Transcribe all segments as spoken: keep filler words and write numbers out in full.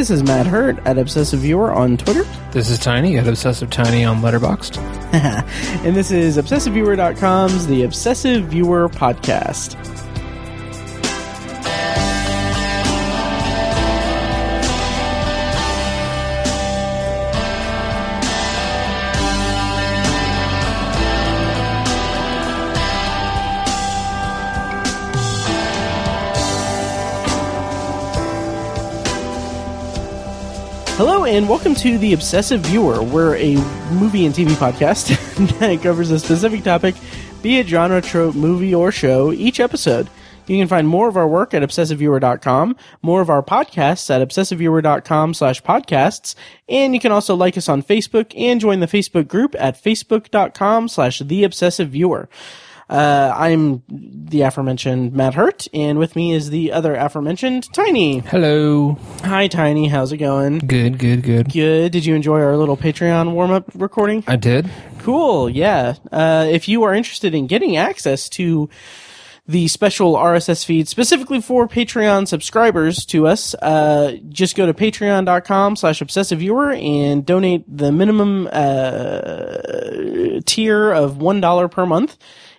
This is Matt Hurt at Obsessive Viewer on Twitter. This is Tiny at Obsessive Tiny on Letterboxd. And this is Obsessive Viewer dot com's The Obsessive Viewer Podcast. Hello and welcome to The Obsessive Viewer. We're a movie and T V podcast that covers a specific topic, be it genre, trope, movie, or show, each episode. You can find more of our work at Obsessive Viewer dot com, more of our podcasts at Obsessive Viewer dot com slash podcasts, and you can also like us on Facebook and join the Facebook group at Facebook dot com slash The Obsessive Viewer. Uh, I'm the aforementioned Matt Hurt, and with me is the other aforementioned Tiny. Hello. Hi, Tiny. How's it going? Good, good, good. Good. Did you enjoy our little Patreon warm-up recording? I did. Cool, yeah. Uh, if you are interested in getting access to the special R S S feed specifically for Patreon subscribers to us, uh, just go to patreon dot com slash obsessive viewer and donate the minimum uh, tier of one dollar per month.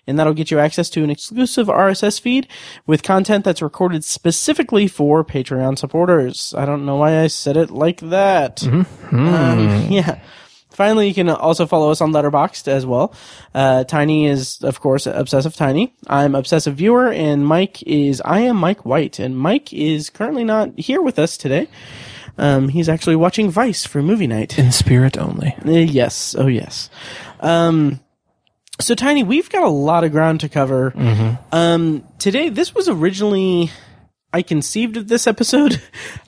And that'll get you access to an exclusive R S S feed with content that's recorded specifically for Patreon supporters. I don't know why I said it like that. Mm-hmm. Um, yeah. Finally, you can also follow us on Letterboxd as well. Uh, Tiny is, of course, Obsessive Tiny. I'm Obsessive Viewer, and Mike is, I am Mike White. And Mike is currently not here with us today. Um, he's actually watching Vice for movie night. In spirit only. Uh, yes. Oh, yes. Um... So, Tiny, we've got a lot of ground to cover. Mm-hmm. Um, today, this was originally, I conceived of this episode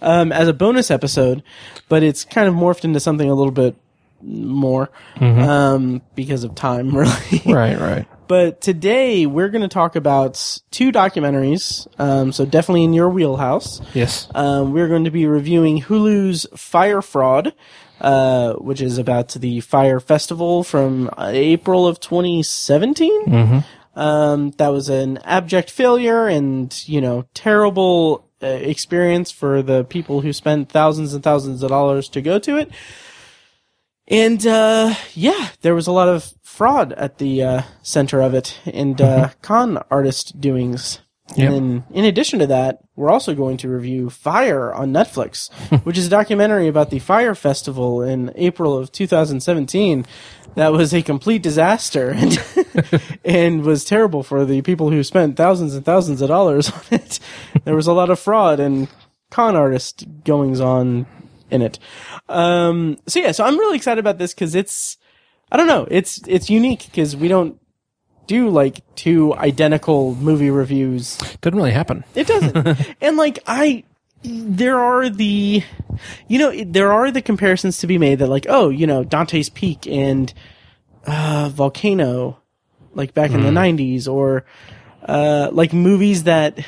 um, as a bonus episode, but it's kind of morphed into something a little bit more mm-hmm. um, because of time, really. Right, right. But today, we're going to talk about two documentaries, um, so definitely in your wheelhouse. Yes. Um, we're going to be reviewing Hulu's Fyre Fraud, Uh, which is about the Fyre Festival from April of twenty seventeen. Mm-hmm. Um, that was an abject failure and, you know, terrible uh, experience for the people who spent thousands and thousands of dollars to go to it. And, uh, yeah, there was a lot of fraud at the uh, center of it and uh, con artist doings. Yep. And in addition to that, we're also going to review Fyre on Netflix, which is a documentary about the Fyre Festival in April of two thousand seventeen. That was a complete disaster and, and was terrible for the people who spent thousands and thousands of dollars on it. There was a lot of fraud and con artist goings on in it. Um, so yeah, so I'm really excited about this because it's, I don't know, it's, it's unique because we don't do like two identical movie reviews. Doesn't really happen. It doesn't. And like I, there are the, you know, there are the comparisons to be made that like, oh, you know, Dante's Peak and uh, Volcano, like back mm. in the nineties, or uh, like movies that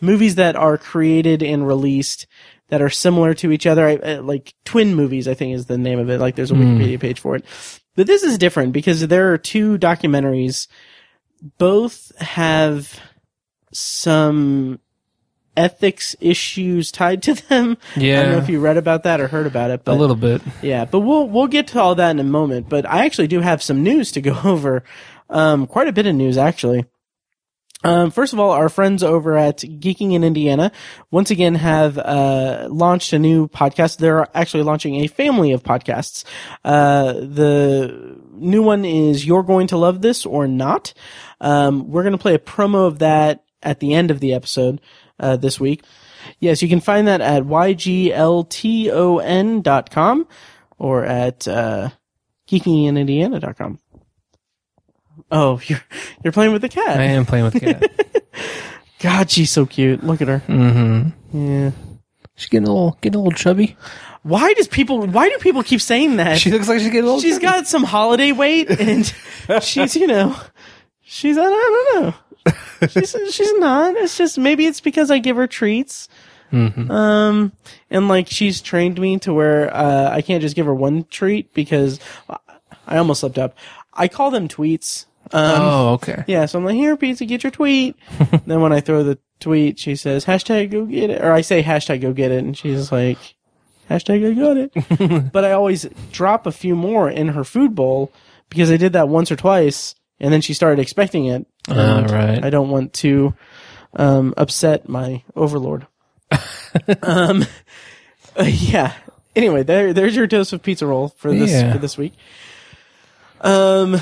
movies that are created and released that are similar to each other. I, uh, like twin movies, I think is the name of it. Like there's a mm. Wikipedia page for it. But this is different because there are two documentaries. Both have some ethics issues tied to them. Yeah. I don't know if you read about that or heard about it. But, a little bit. Yeah, but we'll we'll get to all that in a moment. But I actually do have some news to go over. Um, quite a bit of news, actually. Um, first of all, our friends over at Geeking in Indiana once again have uh launched a new podcast. They're actually launching a family of podcasts. Uh the new one is You're Going to Love This or Not. Um we're going to play a promo of that at the end of the episode uh this week. Yes, you can find that at Y G L T O N dot com or at uh Geeking in Indiana dot com. Oh, you're you're playing with the cat. I am playing with the cat. God, she's so cute. Look at her. Mm-hmm. Yeah, she's getting a little getting a little chubby. Why does people? Why do people keep saying that? She looks like she's getting a little. She's chubby. Got some holiday weight, and she's you know, she's I don't know. She's she's not. It's just maybe it's because I give her treats. Mm-hmm. Um, and like she's trained me to where uh, I can't just give her one treat because I almost slipped up. I call them tweets. Um, oh, okay. Yeah, so I'm like, here, pizza, get your tweet. Then when I throw the tweet, she says, hashtag go get it. Or I say, hashtag go get it. And she's like, Hashtag I got it. But I always drop a few more in her food bowl because I did that once or twice, and then she started expecting it. All right. I don't want to um, upset my overlord. um, uh, yeah. Anyway, there, there's your dose of pizza roll for this yeah. for this week. Um,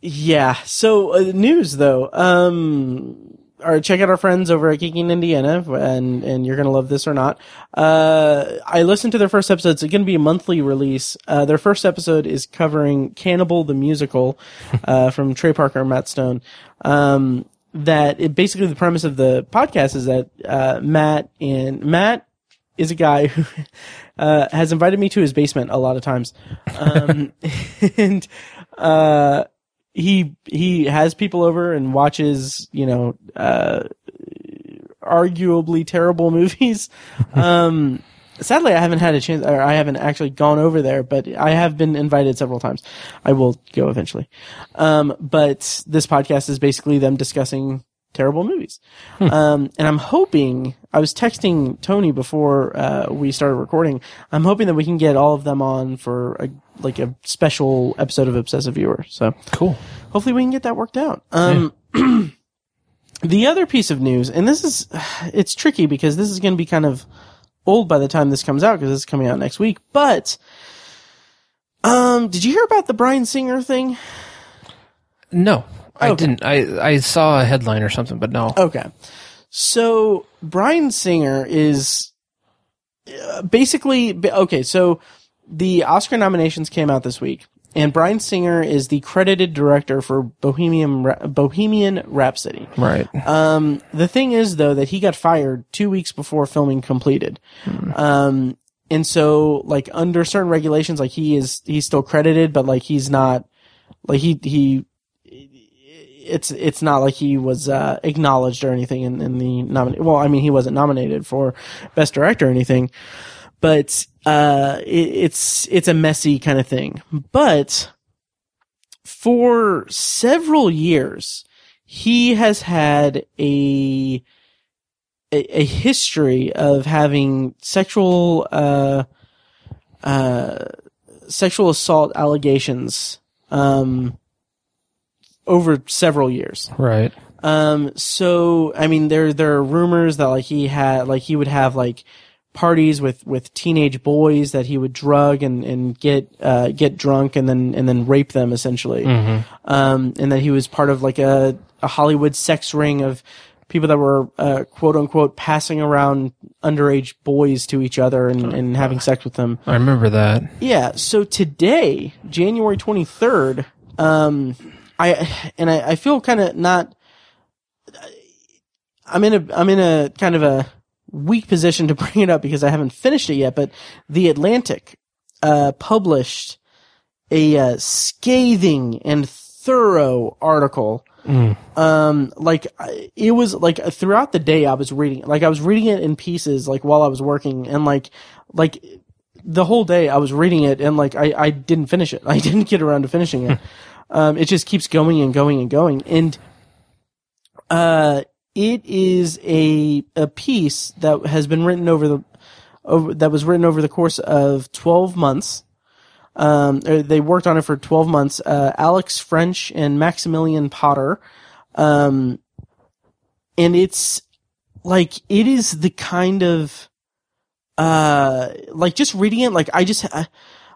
yeah. So uh, news though. Um, all right, check out our friends over at Geeking in Indiana, and and you're gonna love this or not. Uh, I listened to their first episode. It's gonna be a monthly release. Uh, their first episode is covering Cannibal the musical, uh, from Trey Parker and Matt Stone. Um, that it basically the premise of the podcast is that uh, Matt and Matt. is a guy who uh, has invited me to his basement a lot of times. Um, and uh, he he has people over and watches, you know, uh, arguably terrible movies. Um, sadly, I haven't had a chance, or I haven't actually gone over there, but I have been invited several times. I will go eventually. Um, but this podcast is basically them discussing terrible movies. Hmm. Um, and I'm hoping, I was texting Tony before uh, we started recording, I'm hoping that we can get all of them on for a, like a special episode of Obsessive Viewer. So cool. Hopefully we can get that worked out. Um, yeah. The other piece of news, and this is, it's tricky because this is going to be kind of old by the time this comes out because this is coming out next week, but um, did you hear about the Bryan Singer thing? No. I okay. didn't. I, I saw a headline or something, but no. Okay. So, Bryan Singer is basically... Okay, so the Oscar nominations came out this week, and Bryan Singer is the credited director for Bohemian Bohemian Rhapsody. Right. Um, the thing is, though, that he got fired two weeks before filming completed. Hmm. Um, and so, like, under certain regulations, like, he is he's still credited, but, like, he's not... Like, he... he It's it's not like he was uh, acknowledged or anything in, in the nomin. Well, I mean, he wasn't nominated for Best Director or anything, but uh, it, it's it's a messy kind of thing. But for several years, he has had a a, a history of having sexual uh, uh, sexual assault allegations. Um, over several years. Right. Um, so, I mean, there, there are rumors that like he had, like he would have like parties with, with teenage boys that he would drug and, and get, uh, get drunk and then, and then rape them essentially. Mm-hmm. Um, and that he was part of like a, a Hollywood sex ring of people that were, uh, quote unquote, passing around underage boys to each other and, and having sex with them. I remember that. Yeah. So today, January twenty-third, um, I, and I, I feel kind of not, I'm in a, I'm in a kind of a weak position to bring it up because I haven't finished it yet, but The Atlantic, uh, published a, uh, scathing and thorough article. Mm. Um, like it was like throughout the day I was reading, like I was reading it in pieces, like while I was working and like, like the whole day I was reading it and like I, I didn't finish it. I didn't get around to finishing it. Um, it just keeps going and going and going. And, uh, it is a, a piece that has been written over the, over, that was written over the course of twelve months. Um, they worked on it for twelve months. Uh, Alex French and Maximilian Potter. Um, and it's like, it is the kind of, uh, like just reading it, like I just, I,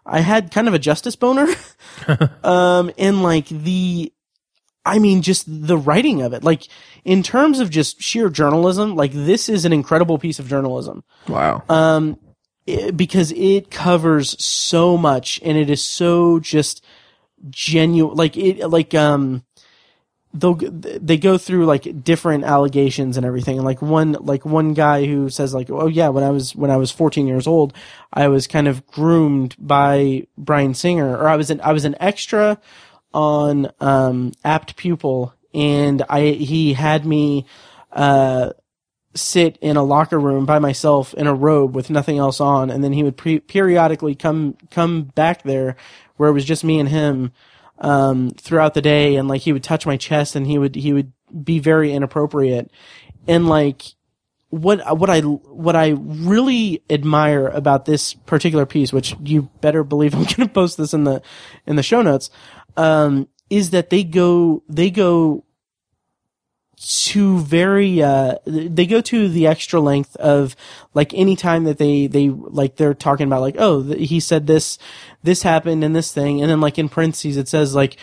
I had kind of a justice boner. um, and like the, I mean, just the writing of it, like in terms of just sheer journalism, like this is an incredible piece of journalism. Wow. Um, it, because it covers so much and it is so just genuine, like it, like, um, they'll, they go through like different allegations and everything. And like one, like one guy who says like, oh yeah, when I was, when I was fourteen years old, I was kind of groomed by Bryan Singer, or I was an, I was an extra on, um, Apt Pupil. And I, he had me, uh, sit in a locker room by myself in a robe with nothing else on. And then he would pre- periodically come, come back there where it was just me and him. Um, throughout the day, and like he would touch my chest, and he would he would be very inappropriate, and like what what I what I really admire about this particular piece, which you better believe I'm going to post this in the in the show notes, um, is that they go they go to very uh they go to the extra length of, like, any time that they they like they're talking about, like, oh, th- he said this this happened and this thing, and then, like, in parentheses it says, like,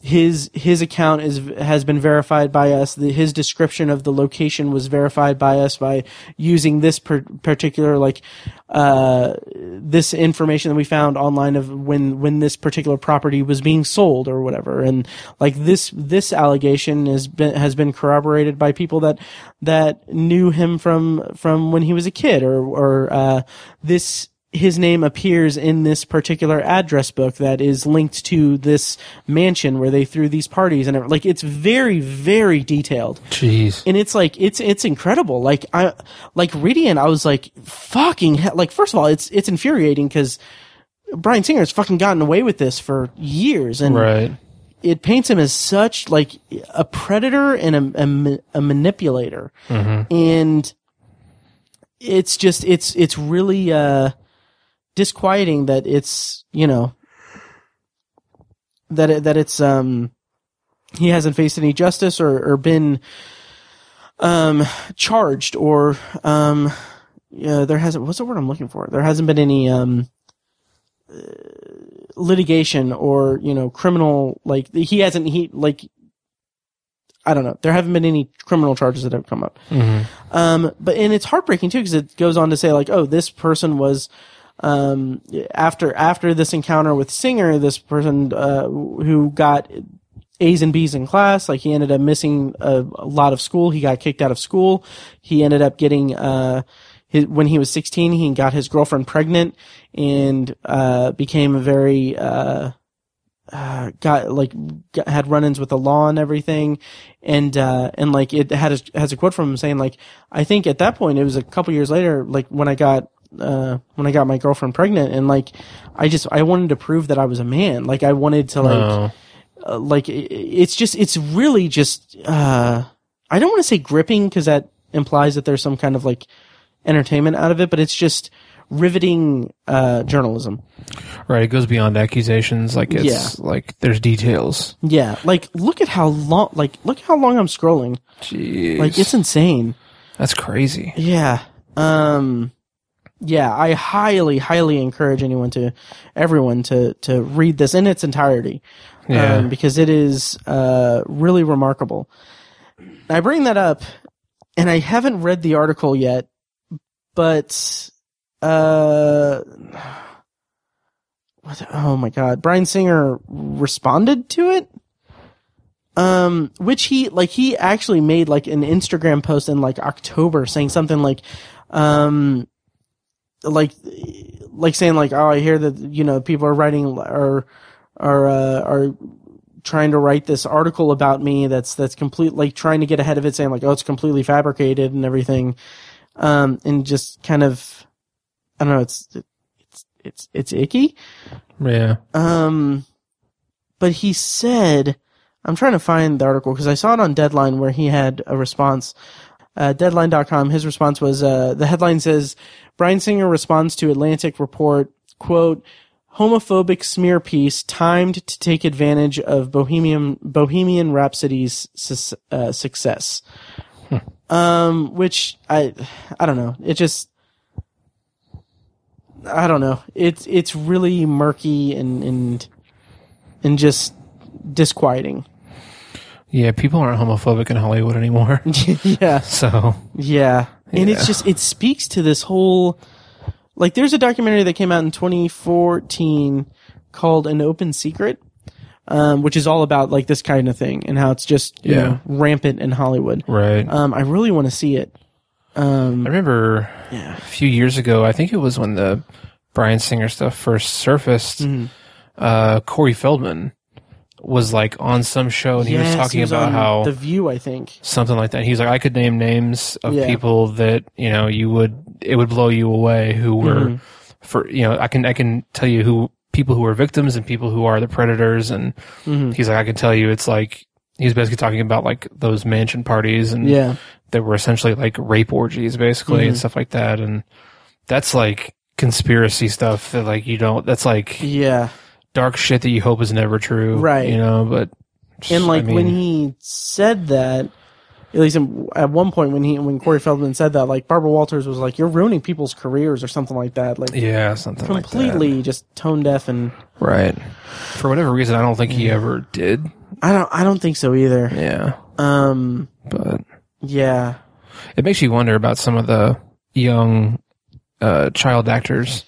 his his account is has been verified by us, the, his description of the location was verified by us by using this per- particular like uh this information that we found online of when when this particular property was being sold or whatever, and, like, this this allegation has been has been corroborated by people that that knew him from from when he was a kid, or or uh this his name appears in this particular address book that is linked to this mansion where they threw these parties, and it, like, it's very, very detailed. Jeez. And it's like it's it's incredible. Like I like reading it, I was like, fucking hell. Like, first of all, it's it's infuriating because Bryan Singer has fucking gotten away with this for years, and right. It paints him as such, like, a predator and a a, a manipulator, mm-hmm. and it's just it's it's really. Uh, disquieting that it's, you know, that it, that it's um he hasn't faced any justice or, or been um charged or um yeah there hasn't what's the word I'm looking for there hasn't been any um uh, litigation or, you know, criminal, like, he hasn't he like I don't know. There haven't been any criminal charges that have come up. Mm-hmm. Um but and it's heartbreaking too, because it goes on to say, like, oh, this person was Um, after, after this encounter with Singer, this person, uh, who got A's and B's in class, like, he ended up missing a, a lot of school. He got kicked out of school. He ended up getting, uh, his, when he was sixteen, he got his girlfriend pregnant and, uh, became a very, uh, uh, got, like, got, had run-ins with the law and everything. And, uh, and, like, it had a, has a quote from him saying, like, I think at that point, it was a couple years later, like, when I got, uh when I got my girlfriend pregnant, and, like, I just I wanted to prove that I was a man, like, I wanted to, like, no. uh, like it, it's just it's really just uh I don't want to say gripping, because that implies that there's some kind of, like, entertainment out of it, but it's just riveting uh journalism, right? It goes beyond accusations, like, it's yeah. like there's details, yeah like look at how long like look how long I'm scrolling. Jeez. Like, it's insane. That's crazy. yeah um Yeah, I highly, highly encourage anyone to, everyone to, to read this in its entirety. Yeah. Um, because it is, uh, really remarkable. I bring that up, and I haven't read the article yet, but, uh, what, oh my God, Bryan Singer responded to it? Um, which he, like, he actually made, like, an Instagram post in, like, October saying something like, um, like like saying, like, oh, I hear that, you know, people are writing or are uh, are trying to write this article about me that's that's complete, like, trying to get ahead of it, saying, like, oh, it's completely fabricated and everything, um and just kind of, I don't know, it's it's it's it's icky. Yeah. Um but he said, I'm trying to find the article because I saw it on Deadline where he had a response. Uh, Deadline dot com, his response was, uh, the headline says, Bryan Singer responds to Atlantic report, quote, homophobic smear piece timed to take advantage of Bohemian, Bohemian Rhapsody's su- uh, success. Hmm. Um, which I, I don't know. It just, I don't know. It's, it's really murky and, and, and just disquieting. Yeah, people aren't homophobic in Hollywood anymore. yeah. So. Yeah. And yeah. it's just, it speaks to this whole, like, there's a documentary that came out in twenty fourteen called An Open Secret, um, which is all about, like, this kind of thing and how it's just, you yeah. know, rampant in Hollywood. Right. Um, I really want to see it. Um, I remember yeah. a few years ago, I think it was when the Bryan Singer stuff first surfaced, mm-hmm. uh, Corey Feldman was, like, on some show, and he yes, was talking he was about how The View, I think, something like that. He's like, I could name names of yeah. people that, you know, you would, it would blow you away, who were mm-hmm. for, you know, I can I can tell you who people who are victims and people who are the predators, and mm-hmm. he's like, I can tell you, it's like, he's basically talking about, like, those mansion parties and yeah. that were essentially like rape orgies, basically, mm-hmm. and stuff like that. And that's like conspiracy stuff that like you don't, that's like yeah, dark shit that you hope is never true. Right. You know, but. And like I mean, when he said that, at least at one point when he, when Corey Feldman said that, like Barbara Walters was like, "You're ruining people's careers" or something like that. Like yeah, something completely like that. Just tone deaf and right. For whatever reason, I don't think he ever did. I don't. I don't think so either. Yeah. Um. But yeah, it makes you wonder about some of the young uh, child actors,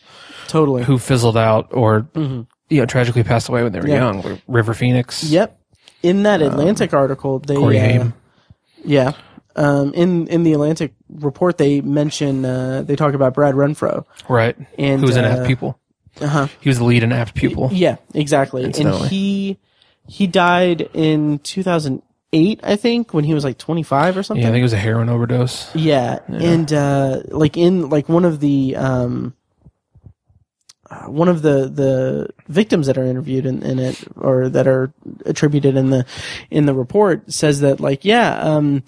totally, who fizzled out or mm-hmm. you know tragically passed away when they were yeah. young. River Phoenix. Yep. In that Atlantic um, article, they Corey uh, Haim. Yeah. Um, in in the Atlantic report, they mention uh, they talk about Brad Renfro, right? And who's an uh, Apt Pupil. Uh huh. He was the lead in Apt Pupil. Yeah, exactly. And he he died in two thousand eight, I think, when he was like twenty-five or something. Yeah, I think it was a heroin overdose. Yeah, yeah. and uh, like in like one of the um, one of the, the victims that are interviewed in, in it or that are attributed in the, in the report says that like, yeah, um,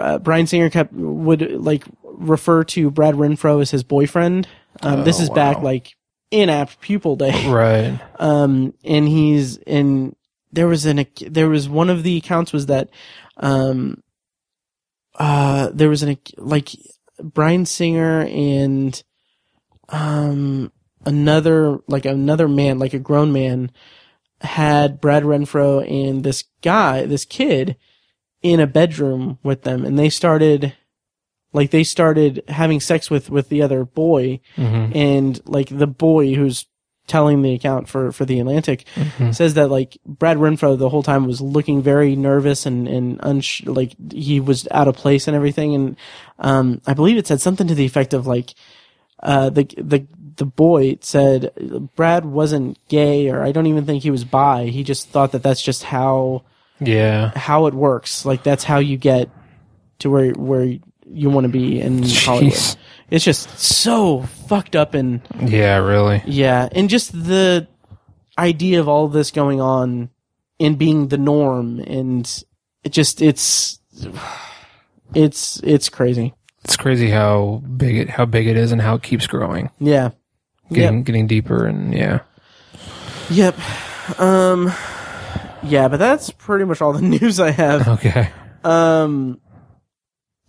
uh, Bryan Singer kept, would like refer to Brad Renfro as his boyfriend. Um, oh, this is wow. back like in Apt Pupil day. Right. Um, and he's in, there was an, there was one of the accounts was that, um, uh, there was an, like Bryan Singer and, um, another like another man like a grown man had Brad Renfro and this guy this kid in a bedroom with them, and they started like they started having sex with with the other boy, mm-hmm. and like the boy who's telling the account for for the Atlantic mm-hmm. says that like Brad Renfro the whole time was looking very nervous and and unsh- like he was out of place and everything, and um I believe it said something to the effect of like Uh, the, the, the boy said Brad wasn't gay, or I don't even think he was bi. He just thought that that's just how, yeah, how it works. Like that's how you get to where, where you want to be in Jeez. Hollywood. It's just so fucked up and yeah, really. Yeah. And just the idea of all this going on and being the norm, and it just, it's, it's, it's crazy. It's crazy how big it how big it is and how it keeps growing. Yeah, getting yep. getting deeper and yeah. Yep, um, yeah, but that's pretty much all the news I have. Okay. Um,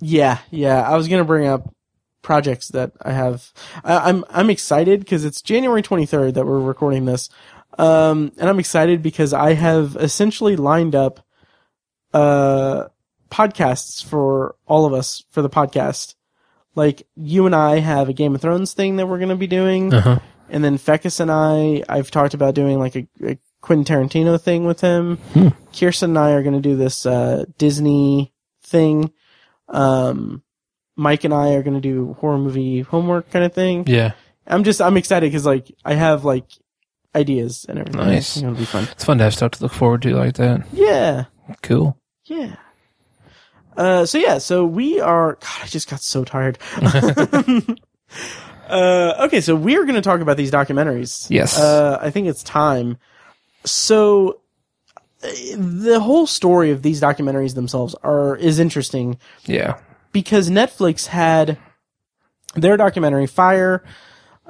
yeah, yeah. I was gonna bring up projects that I have. I, I'm I'm excited because it's January twenty-third that we're recording this, um, and I'm excited because I have essentially lined up, uh. podcasts for all of us for the podcast. Like you and I have a Game of Thrones thing that we're going to be doing, uh-huh. and then Fekus and I I've talked about doing like a, a Quentin Tarantino thing with him. hmm. Kirsten and I are going to do this uh Disney thing. um Mike and I are going to do horror movie homework kind of thing. Yeah, I'm just I'm excited because like I have like ideas and everything. Nice. It'll be fun. It's fun to have stuff to look forward to like that. Yeah, cool. Yeah. Uh, so yeah, so we are, God, I just got so tired. uh, okay, so we're going to talk about these documentaries. Yes. Uh, I think it's time. So the whole story of these documentaries themselves are, is interesting. Yeah. Because Netflix had their documentary Fyre,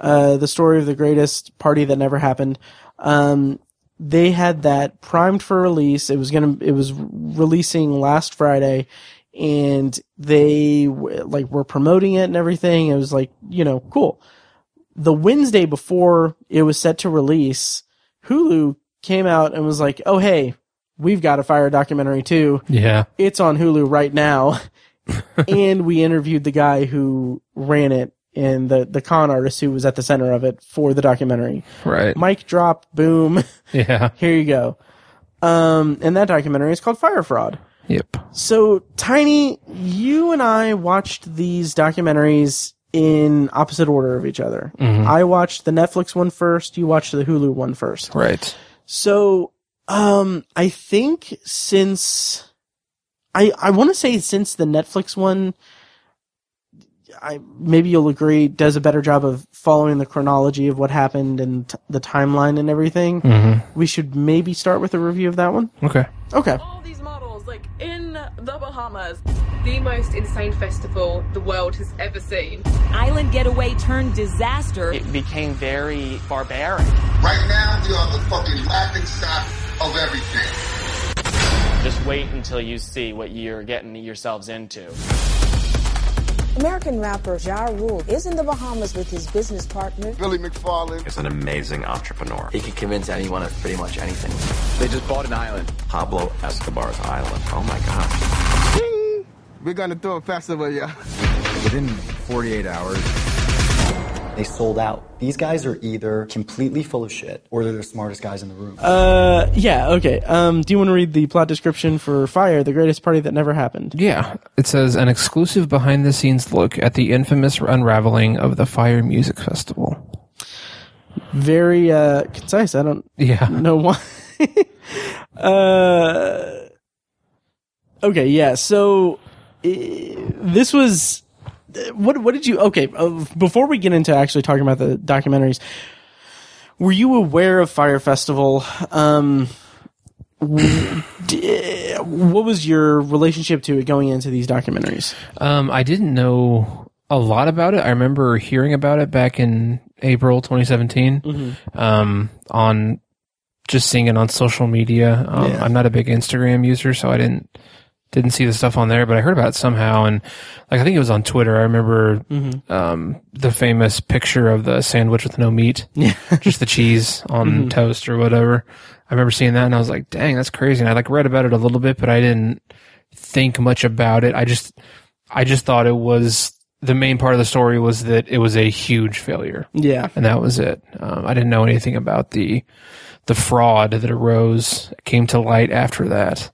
uh, the story of the greatest party that never happened. Um, They had that primed for release. It was gonna, it was releasing last Friday, and they w- like were promoting it and everything. It was like, you know, cool. The Wednesday before it was set to release, Hulu came out and was like, "Oh hey, we've got a Fyre documentary too. Yeah, it's on Hulu right now." And we interviewed the guy who ran it and the, the con artist who was at the center of it for the documentary. Right. Mic drop, boom. Yeah. Here you go. Um, and that documentary is called Fyre Fraud. Yep. So, Tiny, you and I watched these documentaries in opposite order of each other. Mm-hmm. I watched the Netflix one first, you watched the Hulu one first. Right. So, um, I think since... I, I want to say since the Netflix one... I, maybe you'll agree, does a better job of following the chronology of what happened and t- the timeline and everything. Mm-hmm. We should maybe start with a review of that one. Okay. Okay. All these models, like in the Bahamas. The most insane festival the world has ever seen. Island getaway turned disaster. It became very barbaric. Right now, we are the fucking laughing stock of everything. Just wait until you see what you're getting yourselves into. American rapper Ja Rule is in the Bahamas with his business partner, Billy McFarland. He's an amazing entrepreneur. He can convince anyone of pretty much anything. They just bought an island. Pablo Escobar's island. Oh, my gosh. Ding! We're going to throw a festival, yeah. Within forty-eight hours, they sold out. These guys are either completely full of shit or they're the smartest guys in the room. Uh, yeah, okay. Um, do you want to read the plot description for Fyre, the greatest party that never happened? Yeah. It says, an exclusive behind-the-scenes look at the infamous unraveling of the Fyre Music Festival. Very uh, concise. I don't yeah. know why. uh, okay, yeah. So uh, this was... What what did you... Okay, uh, before we get into actually talking about the documentaries, were you aware of Fyre Festival? Um, d- what was your relationship to it going into these documentaries? Um, I didn't know a lot about it. I remember hearing about it back in April twenty seventeen mm-hmm. um, on just seeing it on social media. Um, yeah. I'm not a big Instagram user, so I didn't... Didn't see the stuff on there, but I heard about it somehow. And like, I think it was on Twitter. I remember mm-hmm. um, the famous picture of the sandwich with no meat, yeah. just the cheese on mm-hmm. toast or whatever. I remember seeing that and I was like, dang, that's crazy. And I like read about it a little bit, but I didn't think much about it. I just, I just thought it was the main part of the story was that it was a huge failure. Yeah. And that was it. Um, I didn't know anything about the, the fraud that arose, came to light after that.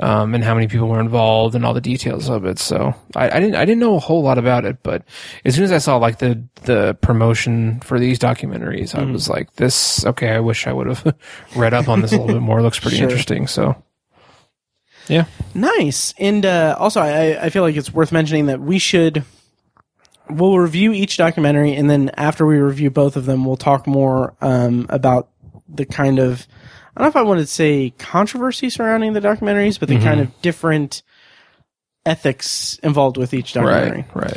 Um, and how many people were involved and all the details of it. So I, I didn't, I didn't know a whole lot about it, but as soon as I saw like the, the promotion for these documentaries, mm-hmm. I was like, this, okay, I wish I would have read up on this a little bit more. It looks pretty sure. interesting. So yeah. Nice. And, uh, also I, I feel like it's worth mentioning that we should, we'll review each documentary. And then after we review both of them, we'll talk more, um, about the kind of, I don't know if I wanted to say controversy surrounding the documentaries, but the mm-hmm. kind of different ethics involved with each documentary. Right, right.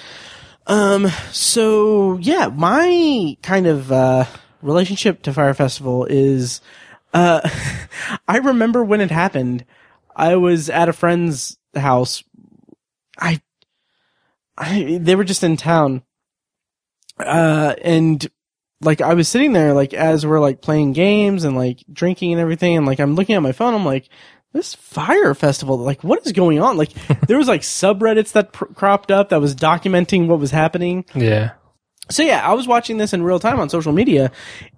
Um, so, yeah, my kind of uh, relationship to Fyre Festival is uh, I remember when it happened. I was at a friend's house. I, I they were just in town. Uh, and... Like, I was sitting there, like, as we're, like, playing games and, like, drinking and everything. And, like, I'm looking at my phone. I'm like, this Fyre Festival, like, what is going on? Like, there was, like, subreddits that pr- cropped up that was documenting what was happening. Yeah. So, yeah, I was watching this in real time on social media.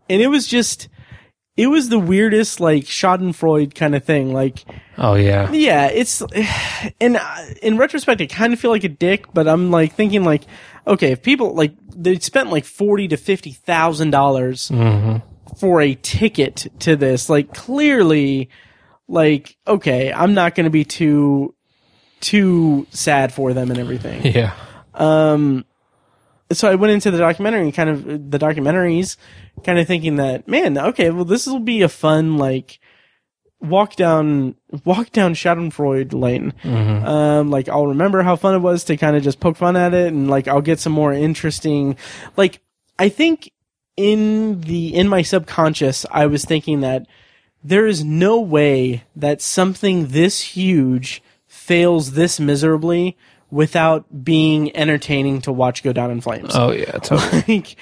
And it was just, it was the weirdest, like, schadenfreude kind of thing. Like, oh, yeah. Yeah, it's, and in retrospect, I kind of feel like a dick, but I'm, like, thinking, like, okay, if people, like, they spent like forty to fifty thousand dollars mm-hmm. for a ticket to this, like, clearly, like, okay, I'm not going to be too too sad for them and everything. Yeah. Um. So I went into the documentary, kind of the documentaries, kind of thinking that, man, okay, well, this will be a fun like walk down walk down Schadenfreude lane. Mm-hmm. Um, like, I'll remember how fun it was to kind of just poke fun at it, and like I'll get some more interesting, like, I think in the in my subconscious I was thinking that there is no way that something this huge fails this miserably without being entertaining to watch go down in flames. Oh yeah, totally. Like,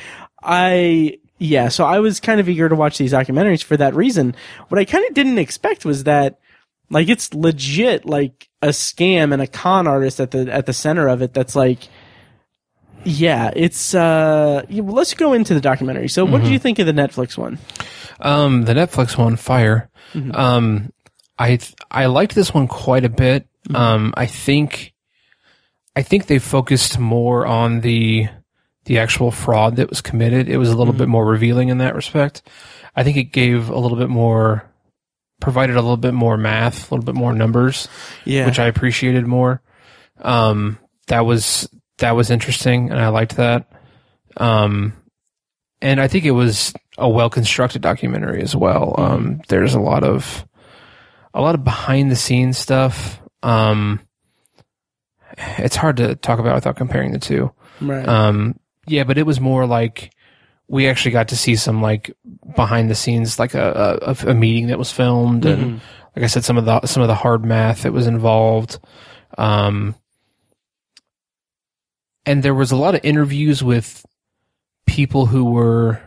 I Yeah, so I was kind of eager to watch these documentaries for that reason. What I kind of didn't expect was that, like, it's legit, like, a scam and a con artist at the at the center of it that's like, yeah, it's... Uh, yeah, well, let's go into the documentary. So mm-hmm. what did you think of the Netflix one? Um, the Netflix one, Fyre. Mm-hmm. Um, I th- I liked this one quite a bit. Mm-hmm. Um, I think I think they focused more on the... the actual fraud that was committed. It was a little mm-hmm. bit more revealing in that respect. I think it gave a little bit more, provided a little bit more math, a little bit more numbers, yeah. which I appreciated more. Um, that was, that was interesting and I liked that. Um, and I think it was a well-constructed documentary as well. Mm-hmm. Um, there's a lot of, a lot of behind the scenes stuff. Um, it's hard to talk about without comparing the two. Right. Um, yeah, but it was more like we actually got to see some like behind the scenes, like a a, a meeting that was filmed, mm-hmm. and like I said, some of the some of the hard math that was involved. Um, and there was a lot of interviews with people who were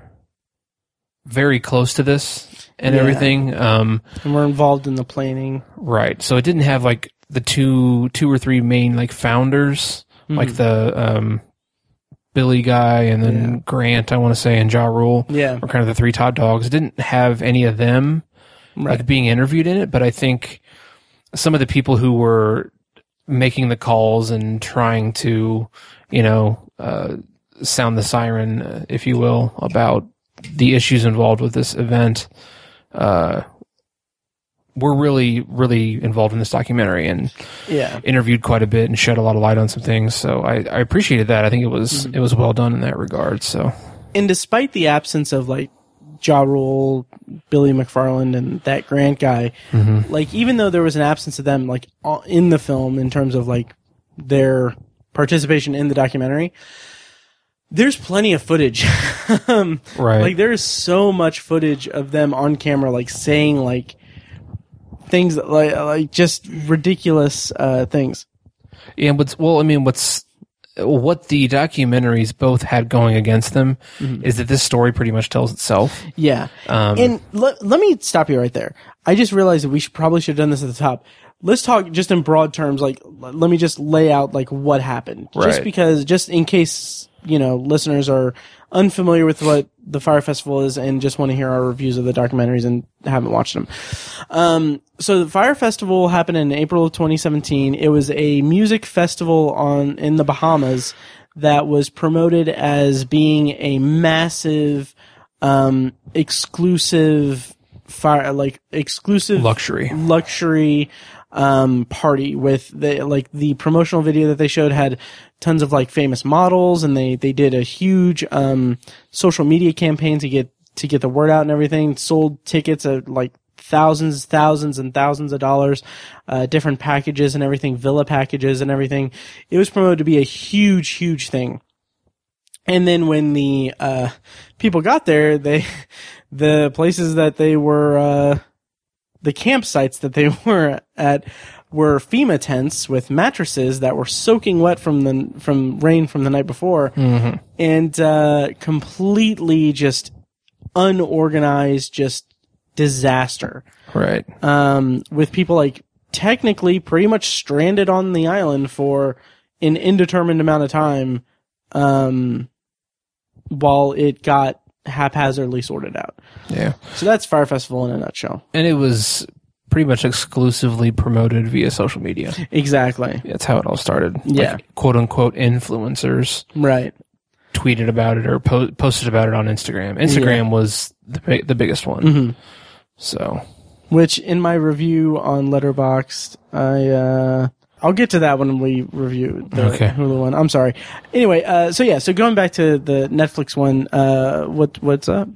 very close to this and yeah. everything. Um, and we're involved in the planning, right? So it didn't have like the two two or three main like founders, mm-hmm. like the um. Billy guy and then yeah. Grant, I want to say, and Ja Rule yeah. were kind of the three top dogs. It didn't have any of them right. like being interviewed in it, but I think some of the people who were making the calls and trying to, you know, uh, sound the siren, uh, if you will, about the issues involved with this event uh, were really, really involved in this documentary and yeah. interviewed quite a bit and shed a lot of light on some things. So I, I appreciated that. I think it was mm-hmm. it was well done in that regard. So, and despite the absence of like Ja Rule, Billy McFarland, and that Grant guy, mm-hmm. like even though there was an absence of them like in the film in terms of like their participation in the documentary, there's plenty of footage. um, right. Like there is so much footage of them on camera, like saying like. Things that, like like just ridiculous uh, things. Yeah, what's well, I mean, what's what the documentaries both had going against them mm-hmm. is that this story pretty much tells itself. Yeah, um, and le- let me stop you right there. I just realized that we should probably should have done this at the top. Let's talk just in broad terms. Like, l- let me just lay out like what happened, right. just because, just in case you know, listeners are unfamiliar with what the Fyre Festival is and just want to hear our reviews of the documentaries and haven't watched them. Um, so the Fyre Festival happened in April of twenty seventeen. It was a music festival on in the Bahamas that was promoted as being a massive, um, exclusive Fyre, like exclusive luxury, luxury, um, party with the, like the promotional video that they showed had tons of like famous models, and they, they did a huge, um, social media campaign to get, to get the word out and everything. Sold tickets at like thousands, thousands and thousands of dollars, uh, different packages and everything, villa packages and everything. It was promoted to be a huge, huge thing. And then when the, uh, people got there, they, the places that they were, uh, the campsites that they were at were FEMA tents with mattresses that were soaking wet from the from rain from the night before, mm-hmm. and uh, completely just unorganized, just disaster. Right. Um, with people like technically pretty much stranded on the island for an indeterminate amount of time, um, while it got haphazardly sorted out. Yeah. So that's Fyre Festival in a nutshell. And it was pretty much exclusively promoted via social media. Exactly. That's how it all started. Yeah. Like, quote unquote influencers. Right. Tweeted about it or po- posted about it on Instagram. Instagram yeah. was the the biggest one. Mm-hmm. So. Which in my review on Letterboxd, I, uh, I'll get to that when we review the okay. Hulu one. I'm sorry. Anyway, uh, so yeah, so going back to the Netflix one, uh, what what's up?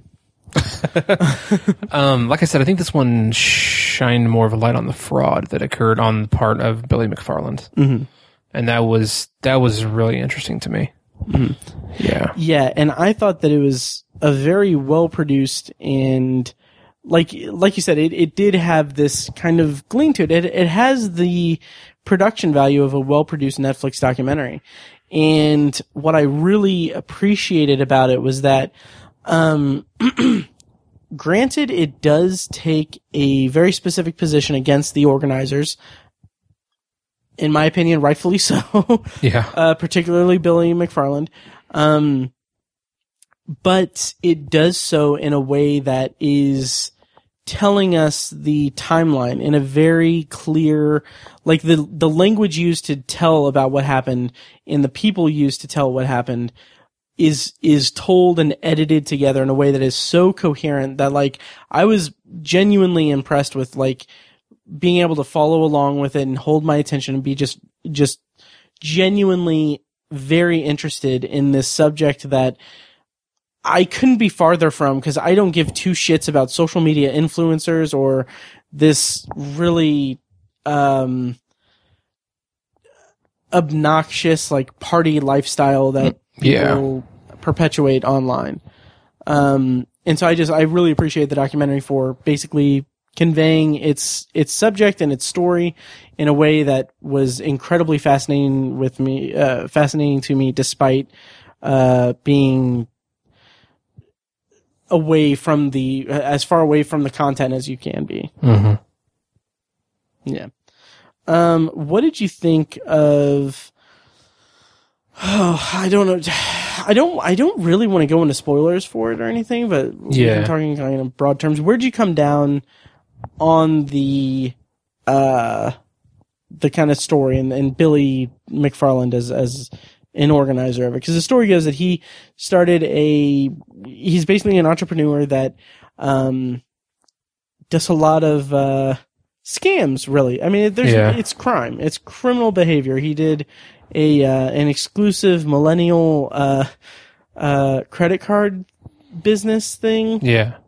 um, like I said, I think this one shined more of a light on the fraud that occurred on the part of Billy McFarland, mm-hmm. and that was that was really interesting to me. Mm-hmm. Yeah, yeah, and I thought that it was a very well produced and like like you said, it it did have this kind of gleam to it. It it has the production value of a well-produced Netflix documentary. And what I really appreciated about it was that, um, granted, it does take a very specific position against the organizers. In my opinion, rightfully so. Yeah. Uh, particularly Billy McFarland. Um, but it does so in a way that is telling us the timeline in a very clear, like the the language used to tell about what happened and the people used to tell what happened is is told and edited together in a way that is so coherent that like I was genuinely impressed with like being able to follow along with it and hold my attention and be just just genuinely very interested in this subject that I couldn't be farther from, because I don't give two shits about social media influencers or this really um obnoxious, like, party lifestyle that yeah. people perpetuate online. Um, and so I just, I really appreciate the documentary for basically conveying its, its subject and its story in a way that was incredibly fascinating with me, uh, fascinating to me despite, uh, being away from the, as far away from the content as you can be. Mm-hmm. Yeah. Um, what did you think of, oh, I don't know. I don't, I don't really want to go into spoilers for it or anything, but yeah. I'm talking kind of in broad terms. Where'd you come down on the, uh, the kind of story and, and Billy McFarland as, as an organizer of it? Because the story goes that he started a, he's basically an entrepreneur that, um, does a lot of, uh, scams, really. I mean, there's yeah. it's crime. It's criminal behavior. He did a uh, an exclusive millennial uh, uh, credit card business thing. Yeah.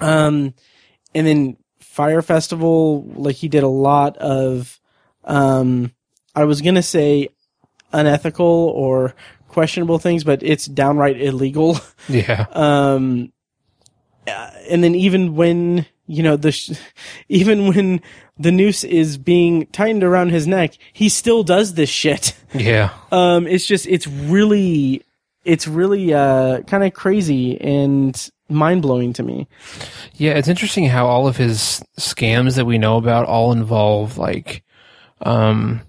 Um, and then Fyre Festival, like he did a lot of, um, I was gonna say unethical or questionable things, but it's downright illegal. Yeah. um, and then even when. You know, the sh- even when the noose is being tightened around his neck, he still does this shit. Yeah. Um, it's just, it's really, it's really, uh, kind of crazy and mind blowing to me. Yeah. It's interesting how all of his scams that we know about all involve like, um,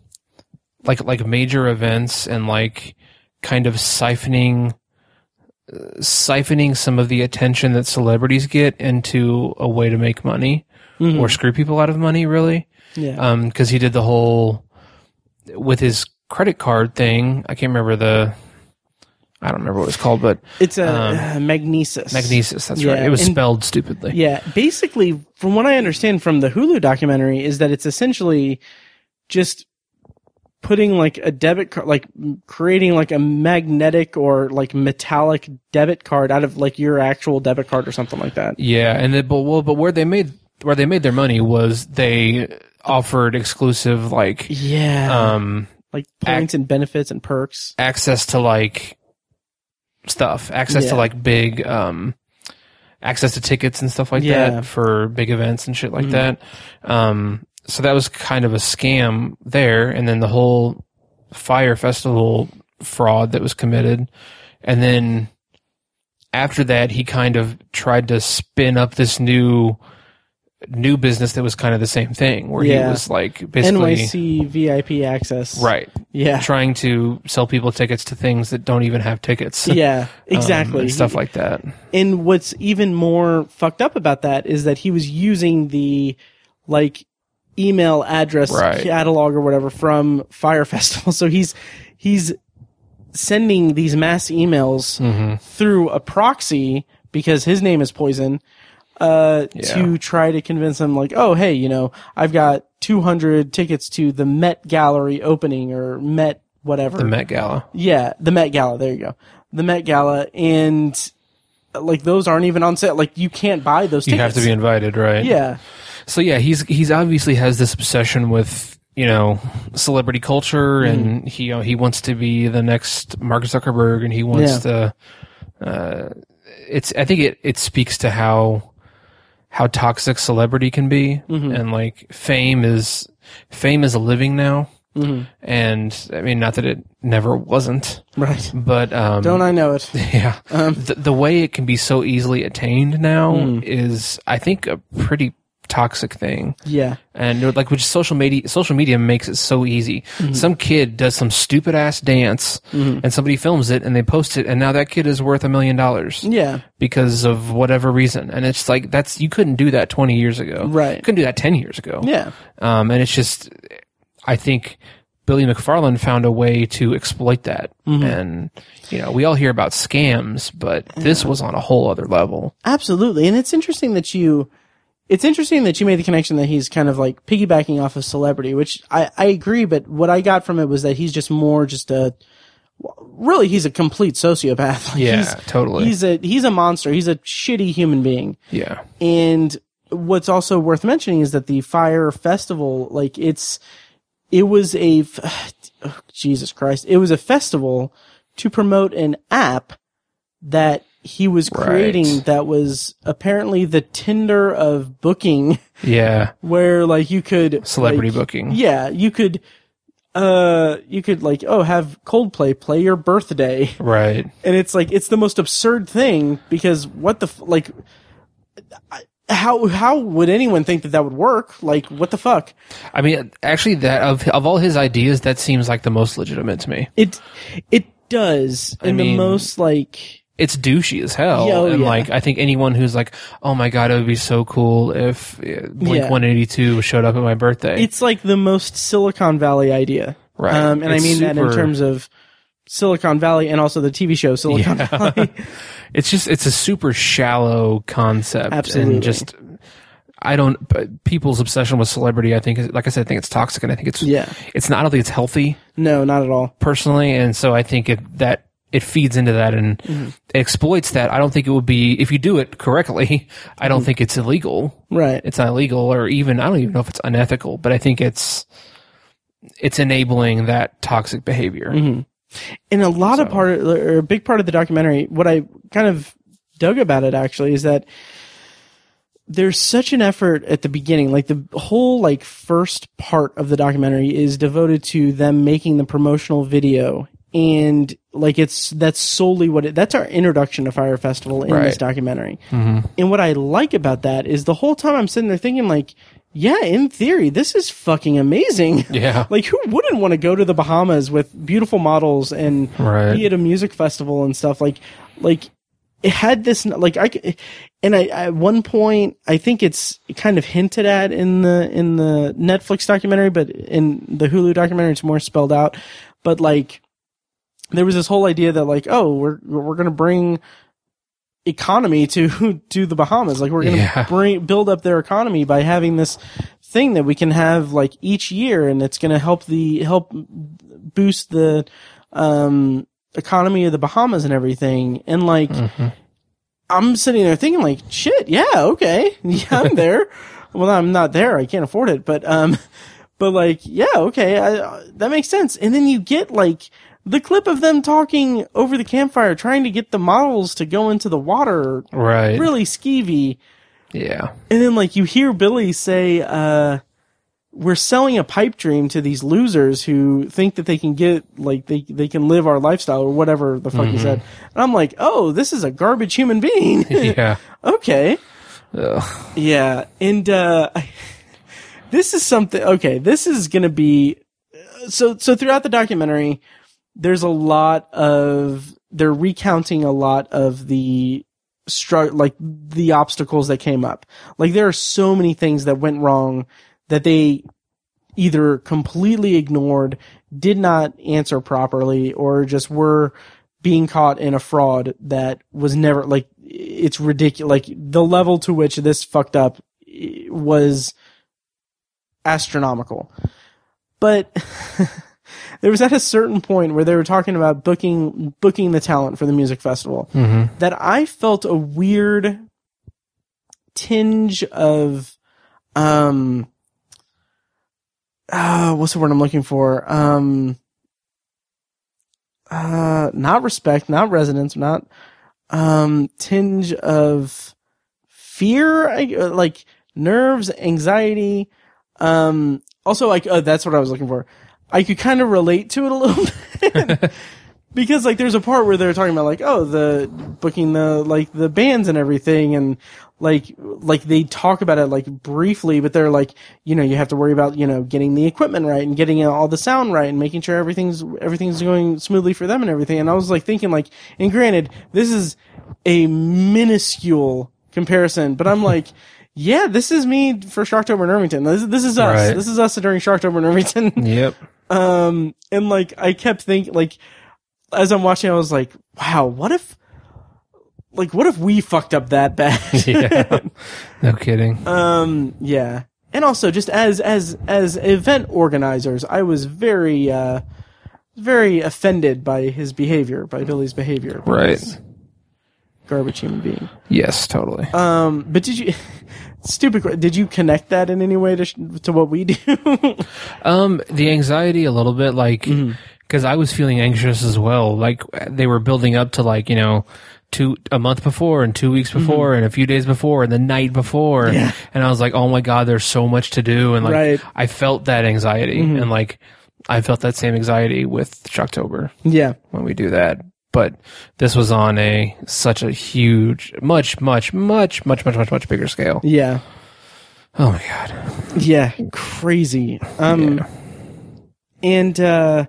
like, like major events and like kind of siphoning siphoning some of the attention that celebrities get into a way to make money mm-hmm. or screw people out of money, really. Yeah. Um, because he did the whole with his credit card thing. I can't remember the. I don't remember what it's called, but it's a um, uh, Magnesis. Magnesis, that's yeah. right. It was and, spelled stupidly. Yeah. Basically, from what I understand from the Hulu documentary, is that it's essentially just putting like a debit card, like creating like a magnetic or like metallic debit card out of like your actual debit card or something like that. Yeah. And it, but well, but where they made, where they made their money was they offered exclusive, like, yeah. Um, like points ac- and benefits and perks, access to like stuff, access yeah. to like big, um, access to tickets and stuff like yeah. that for big events and shit like mm. that. Um, So that was kind of a scam there, and then the whole Fyre Festival fraud that was committed. And then after that, he kind of tried to spin up this new new business that was kind of the same thing, where yeah. he was like basically... N Y C V I P access. Right. Yeah. Trying to sell people tickets to things that don't even have tickets. Yeah, exactly. um, and stuff like that. And what's even more fucked up about that is that he was using the, like... email address right. catalog or whatever from Fyre Festival. So he's he's sending these mass emails mm-hmm. through a proxy because his name is Poison uh, yeah. to try to convince them like, oh, hey, you know, I've got two hundred tickets to the Met Gallery opening or Met whatever. The Met Gala. Yeah, the Met Gala. There you go. The Met Gala. And like those aren't even on sale. Like you can't buy those tickets. You have to be invited, right? Yeah. So yeah, he's he's obviously has this obsession with, you know, celebrity culture, and mm. he you know, he wants to be the next Mark Zuckerberg, and he wants yeah. to. Uh, it's I think it, it speaks to how how toxic celebrity can be, mm-hmm. and like fame is fame is a living now, mm-hmm. and I mean not that it never wasn't, right? But um, don't I know it? Yeah, um. the, the way it can be so easily attained now mm. is I think a pretty toxic thing. Yeah. And like which social media social media makes it so easy. Mm-hmm. Some kid does some stupid ass dance mm-hmm. and somebody films it and they post it and now that kid is worth a million dollars. Yeah. Because of whatever reason. And it's like that's you couldn't do that twenty years ago. Right. You couldn't do that ten years ago. Yeah. Um and it's just I think Billy McFarland found a way to exploit that. Mm-hmm. And, you know, we all hear about scams, but this was on a whole other level. Absolutely. And it's interesting that you It's interesting that you made the connection that he's kind of like piggybacking off of celebrity, which I, I agree. But what I got from it was that he's just more just a really he's a complete sociopath. Like yeah, he's, totally. He's a he's a monster. He's a shitty human being. Yeah. And what's also worth mentioning is that the Fyre Festival, like it's It was a oh, Jesus Christ. It was a festival to promote an app that he was creating right. that was apparently the Tinder of booking. Yeah. Where like you could celebrity like, booking. Yeah, you could uh you could like oh have Coldplay play your birthday. Right. And it's like it's the most absurd thing because what the f- like I, How how would anyone think that that would work? Like, what the fuck? I mean, actually, that of of all his ideas, that seems like the most legitimate to me. It it does, I and mean, the most like it's douchey as hell. Yeah, oh, and yeah. like, I think anyone who's like, oh my god, it would be so cool if Blink one eighty-two showed up at my birthday. It's like the most Silicon Valley idea, right? Um, and it's I mean super... that in terms of Silicon Valley and also the T V show Silicon yeah. Valley. It's just, it's a super shallow concept. Absolutely. And just, I don't, people's obsession with celebrity, I think, is, like I said, I think it's toxic and I think it's, yeah. it's not, I don't think it's healthy. No, not at all. Personally. And so I think it, that it feeds into that and mm-hmm. exploits that. I don't think it would be, if you do it correctly, I don't mm-hmm. think it's illegal. Right. It's not illegal or even, I don't even know if it's unethical, but I think it's, it's enabling that toxic behavior. Mm-hmm. And a lot so. of part, or a big part of the documentary, what I kind of dug about it actually is that there's such an effort at the beginning, like the whole like first part of the documentary is devoted to them making the promotional video, and like it's that's solely what it, that's our introduction to Fyre Festival in right. this documentary. Mm-hmm. And what I like about that is the whole time I'm sitting there thinking like, yeah, in theory, this is fucking amazing. Yeah. Like, who wouldn't want to go to the Bahamas with beautiful models and right. be at a music festival and stuff? Like, like it had this, like, I, and I, at one point, I think it's kind of hinted at in the, in the Netflix documentary, but in the Hulu documentary, it's more spelled out. But like, there was this whole idea that like, oh, we're, we're going to bring economy to to the Bahamas, like we're gonna yeah. bring build up their economy by having this thing that we can have like each year, and it's gonna help the help boost the um economy of the Bahamas and everything. And like mm-hmm. I'm sitting there thinking like, shit, yeah, okay, yeah, I'm there. Well, I'm not there, I can't afford it, but um but like, yeah, okay, I, that makes sense. And then you get like the clip of them talking over the campfire, trying to get the models to go into the water. Right. Really skeevy. Yeah. And then, like, you hear Billy say, uh, we're selling a pipe dream to these losers who think that they can get, like, they, they can live our lifestyle or whatever the fuck mm-hmm. he said. And I'm like, oh, this is a garbage human being. yeah. Okay. Ugh. Yeah. And, uh, this is something, okay, this is gonna be, so, so throughout the documentary, there's a lot of, they're recounting a lot of the stru- like the obstacles that came up. Like there are so many things that went wrong that they either completely ignored, did not answer properly, or just were being caught in a fraud that was never, like, it's ridiculous. Like the level to which this fucked up was astronomical. But there was at a certain point where they were talking about booking booking the talent for the music festival mm-hmm. that I felt a weird tinge of um uh what's the word I'm looking for? Um uh not respect, not resonance, not um tinge of fear, like nerves, anxiety. Um also like oh, that's what I was looking for. I could kind of relate to it a little bit because like there's a part where they're talking about like, oh, the booking the, like the bands and everything. And like, like they talk about it like briefly, but they're like, you know, you have to worry about, you know, getting the equipment right and getting all the sound right and making sure everything's, everything's going smoothly for them and everything. And I was like thinking like, and granted, this is a minuscule comparison, but I'm like, yeah, this is me for Sharktober in Irvington. This, this is us. Right. This is us during Sharktober in Irvington. Yep. Um, and like, I kept thinking, like, as I'm watching, I was like, wow, what if, like, what if we fucked up that bad? yeah. No kidding. Um, yeah. And also just as, as, as event organizers, I was very, uh, very offended by his behavior, by Billy's behavior. Right. Garbage human being. Yes, totally. Um, but did you, Stupid. Did you connect that in any way to sh- to what we do? um, the anxiety a little bit, like, mm-hmm. Cause I was feeling anxious as well. Like they were building up to like, you know, two, a month before and two weeks before mm-hmm. and a few days before and the night before. Yeah. And I was like, oh my God, there's so much to do. And like, right. I felt that anxiety mm-hmm. and like, I felt that same anxiety with Shocktober. Yeah. When we do that. But this was on a such a huge, much, much, much, much, much, much, much bigger scale. Yeah. Oh my God. Yeah. Crazy. Um, yeah. And uh,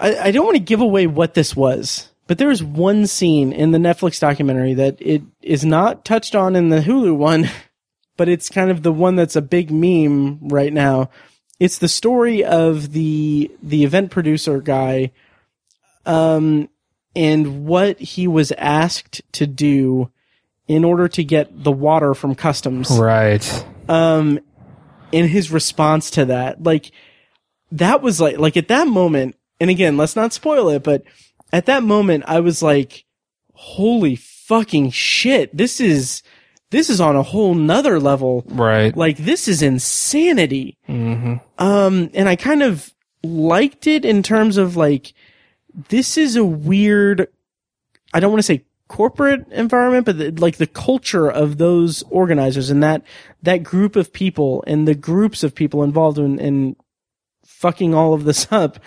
I, I don't want to give away what this was, but there was one scene in the Netflix documentary that it is not touched on in the Hulu one, but it's kind of the one that's a big meme right now. It's the story of the the event producer guy, um, and what he was asked to do in order to get the water from customs. Right. Um, and his response to that, like that was like like at that moment. And again, let's not spoil it, but at that moment, I was like, "Holy fucking shit! This is." This is on a whole nother level. Right. Like, this is insanity. Mm-hmm. Um, and I kind of liked it in terms of, like, this is a weird, I don't want to say corporate environment, but, the, like, the culture of those organizers and that that group of people and the groups of people involved in, in fucking all of this up.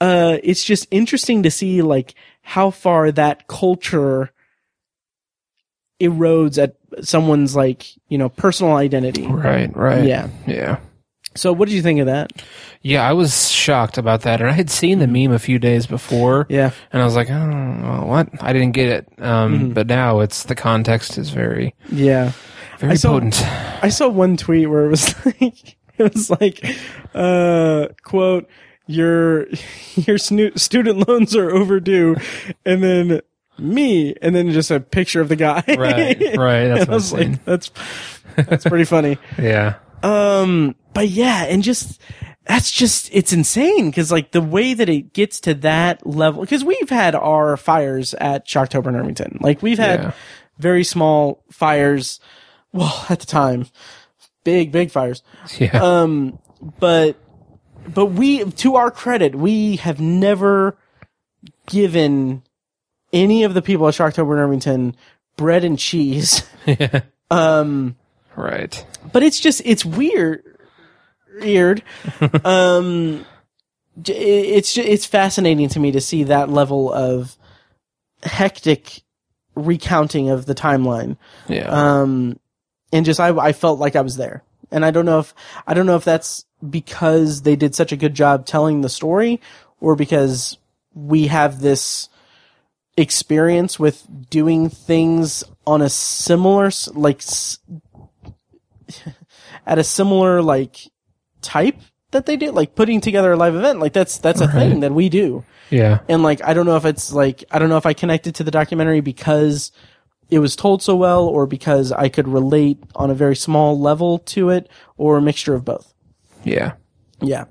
Uh, it's just interesting to see, like, how far that culture erodes at someone's, like, you know, personal identity. Right, right. Yeah. Yeah. So what did you think of that? Yeah, I was shocked about that. And I had seen the meme a few days before. Yeah. And I was like, oh, what? I didn't get it. Um, mm-hmm. But now it's, the context is very, yeah, very I saw, potent. I saw one tweet where it was like, it was like, uh, quote, your, your snu- student loans are overdue. And then, me, and then just a picture of the guy. Right, right. That's what I was I've seen. Like, that's that's pretty funny. Yeah. Um, but yeah, and just that's just it's insane because like the way that it gets to that level, because we've had our fires at Shocktober in Irvington. Like we've had yeah. very small fires. Well, at the time, big big fires. Yeah. Um, but but we, to our credit, we have never given any of the people at Shocktober in Irvington bread and cheese. Yeah. Um, right. But it's just, it's weird. Weird. um, it's, it's fascinating to me to see that level of hectic recounting of the timeline. Yeah. Um, and just, I, I felt like I was there. And I don't know if, I don't know if that's because they did such a good job telling the story or because we have this experience with doing things on a similar, like, s- at a similar, like, type that they do, like putting together a live event. Like, that's, that's a right. thing that we do. Yeah. And, like, I don't know if it's like, I don't know if I connected to the documentary because it was told so well or because I could relate on a very small level to it or a mixture of both. Yeah. Yeah.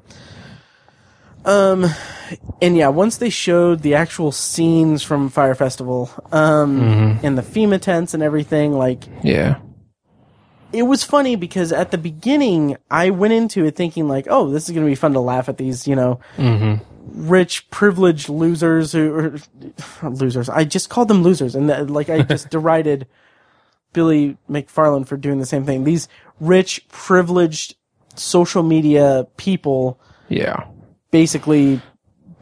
Um, and yeah, once they showed the actual scenes from Fyre Festival, um, mm-hmm. and the FEMA tents and everything, like, yeah, it was funny because at the beginning I went into it thinking like, oh, this is going to be fun to laugh at these, you know, mm-hmm. rich, privileged losers who are losers. I just called them losers. And that, like, I just derided Billy McFarland for doing the same thing. These rich, privileged social media people. Yeah. Basically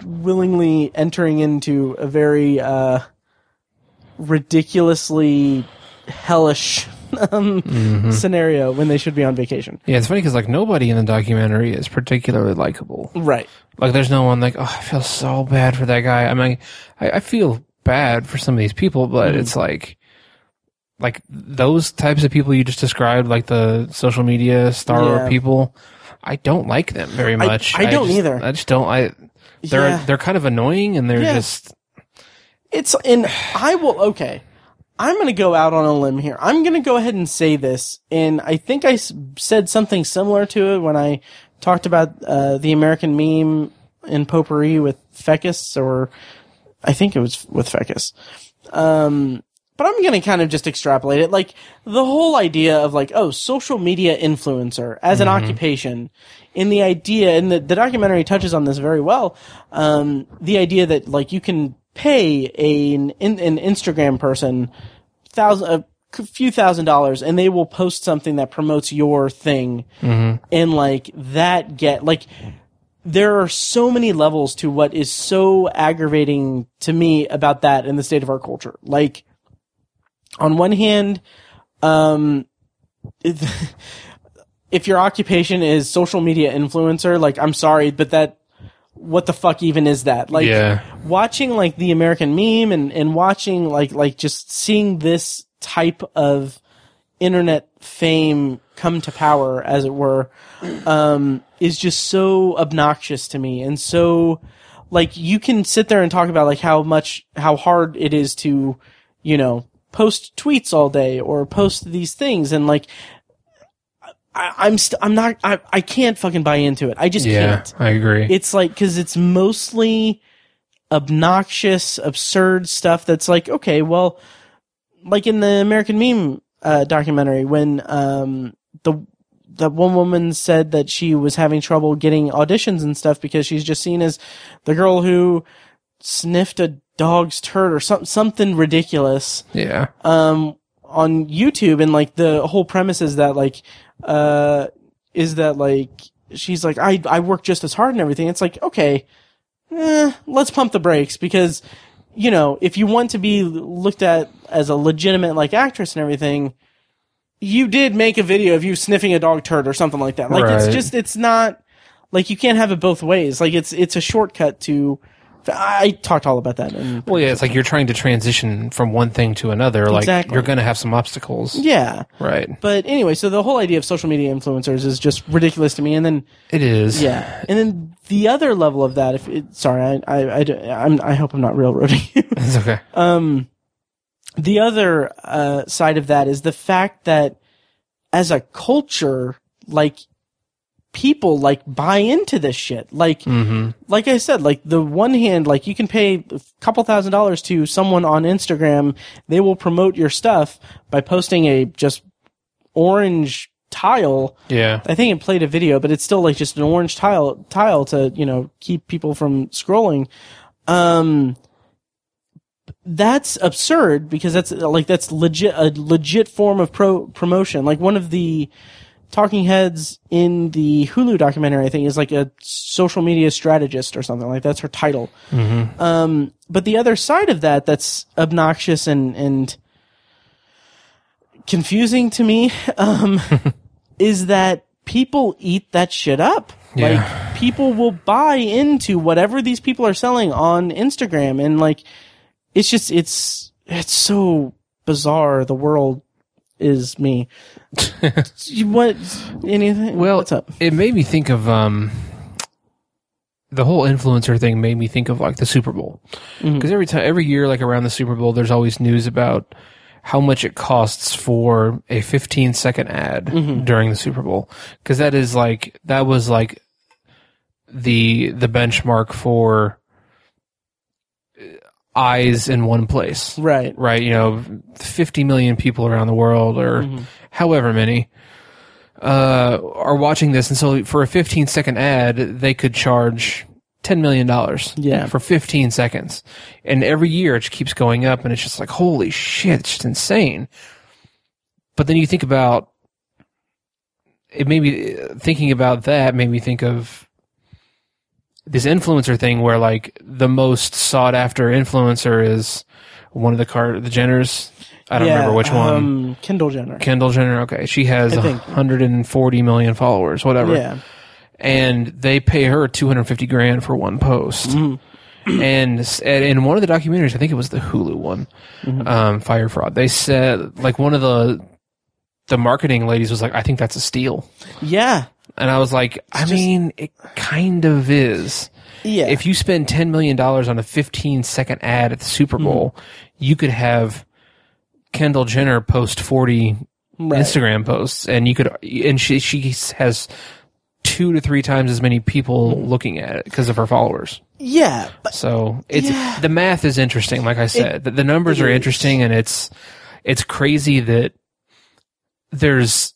willingly entering into a very uh, ridiculously hellish um, mm-hmm. scenario when they should be on vacation. Yeah, it's funny because like nobody in the documentary is particularly likable. Right. Like there's no one like, oh, I feel so bad for that guy. I mean, I, I feel bad for some of these people, but mm-hmm. it's like, like those types of people you just described, like the social media star yeah. people, I don't like them very much. I, I don't I just, either. I just don't. I they're yeah. they're kind of annoying, and they're yeah. just. It's and I will okay. I'm going to go out on a limb here. I'm going to go ahead and say this, and I think I said something similar to it when I talked about uh, the American meme in Potpourri with Fecus, or I think it was with Fecus. Um, But I'm going to kind of just extrapolate it. Like, the whole idea of, like, oh, social media influencer as an mm-hmm. occupation, and the idea, and the, the documentary touches on this very well, um, the idea that, like, you can pay a, an, an Instagram person thousand, a few thousand dollars, and they will post something that promotes your thing. Mm-hmm. And, like, that get, like... There are so many levels to what is so aggravating to me about that in the state of our culture. Like, on one hand, um, if your occupation is social media influencer, like, I'm sorry, but that, what the fuck even is that? Like, yeah. watching, like, the American Meme and, and watching, like, like, just seeing this type of internet fame come to power, as it were, um, is just so obnoxious to me. And so, like, you can sit there and talk about, like, how much, how hard it is to, you know, post tweets all day or post these things. And, like, I, I'm, st- I'm not, I, I can't fucking buy into it. I just yeah, can't. I agree. It's like, cause it's mostly obnoxious, absurd stuff that's like, okay, well, like in the American Meme, uh, documentary, when, um, the, the one woman said that she was having trouble getting auditions and stuff because she's just seen as the girl who sniffed a dog's turd or something, something ridiculous. Yeah. Um, on YouTube. And, like, the whole premise is that, like, uh, is that, like, she's like, I, I work just as hard and everything. It's like, okay, eh, let's pump the brakes, because, you know, if you want to be looked at as a legitimate, like, actress and everything, you did make a video of you sniffing a dog turd or something like that. Like, right. It's just, it's not, like, you can't have it both ways. Like, it's it's a shortcut to, I talked all about that. In well, yeah, it's like you're trying to transition from one thing to another. Like, exactly. You're going to have some obstacles. Yeah. Right. But anyway, so the whole idea of social media influencers is just ridiculous to me. And then... It is. Yeah. And then the other level of that, if it, sorry, I I, I, I'm, I hope I'm not railroading you. It's okay. Um... The other uh, side of that is the fact that as a culture, like, people, like, buy into this shit. Like, mm-hmm. like I said, like, the one hand, like, you can pay a couple thousand dollars to someone on Instagram. They will promote your stuff by posting a just orange tile. Yeah. I think it played a video, but it's still, like, just an orange tile, tile to, you know, keep people from scrolling. Um... That's absurd, because that's like that's legit a legit form of pro promotion. Like, one of the talking heads in the Hulu documentary, I think, is like a social media strategist or something, like that's her title. Mm-hmm. Um, but the other side of that that's obnoxious and and confusing to me um, is that people eat that shit up. Yeah. Like, people will buy into whatever these people are selling on Instagram, and like. It's just, it's, it's so bizarre. The world is me. What, anything? Well, what's up? It made me think of, um, the whole influencer thing made me think of, like, the Super Bowl. Mm-hmm. Cause every time, every year, like, around the Super Bowl, there's always news about how much it costs for a fifteen second ad mm-hmm. during the Super Bowl. Cause that is like, that was like the, the benchmark for, eyes in one place. Right. Right. You know, fifty million people around the world or mm-hmm. however many, uh, are watching this. And so for a fifteen second ad, they could charge ten million dollars yeah. for fifteen seconds. And every year it just keeps going up, and it's just like, holy shit, it's just insane. But then you think about, it made me thinking about that made me think of this influencer thing where, like, the most sought after influencer is one of the car, the Jenners. I don't yeah, remember which um, one. Kendall Jenner. Kendall Jenner. Okay. She has one hundred forty million followers, whatever. Yeah. And they pay her two hundred fifty grand for one post. Mm-hmm. And, and in one of the documentaries, I think it was the Hulu one, mm-hmm. um, Fyre Fraud, they said, like, one of the, the marketing ladies was like, I think that's a steal. Yeah. And I was like, I just, mean, it kind of is. Yeah. If you spend ten million dollars on a fifteen second ad at the Super Bowl, mm-hmm. you could have Kendall Jenner post forty right. Instagram posts, and you could, and she she has two to three times as many people mm-hmm. looking at it because of her followers. Yeah. But, so it's yeah. the math is interesting. Like I said, it, the, the numbers are interesting, and it's it's crazy that there's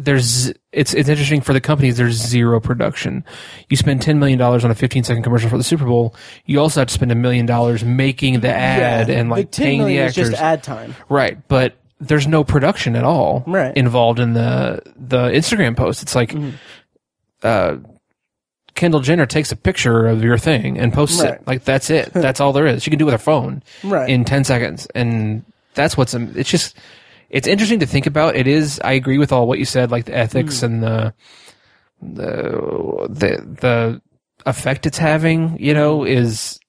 there's it's it's interesting for the companies. There's zero production. You spend ten million dollars on a fifteen second commercial for the Super Bowl. You also have to spend a million dollars making the ad yeah, and like paying the actors. Is just ad time, right? But there's no production at all right. involved in the the Instagram post. It's like. Mm-hmm. uh Kendall Jenner takes a picture of your thing and posts right. it. Like, that's it. That's all there is. She can do it with her phone right. in ten seconds. And that's what's, it's just, it's interesting to think about. It is, I agree with all what you said, like the ethics mm. and the, the, the, the effect it's having, you know, is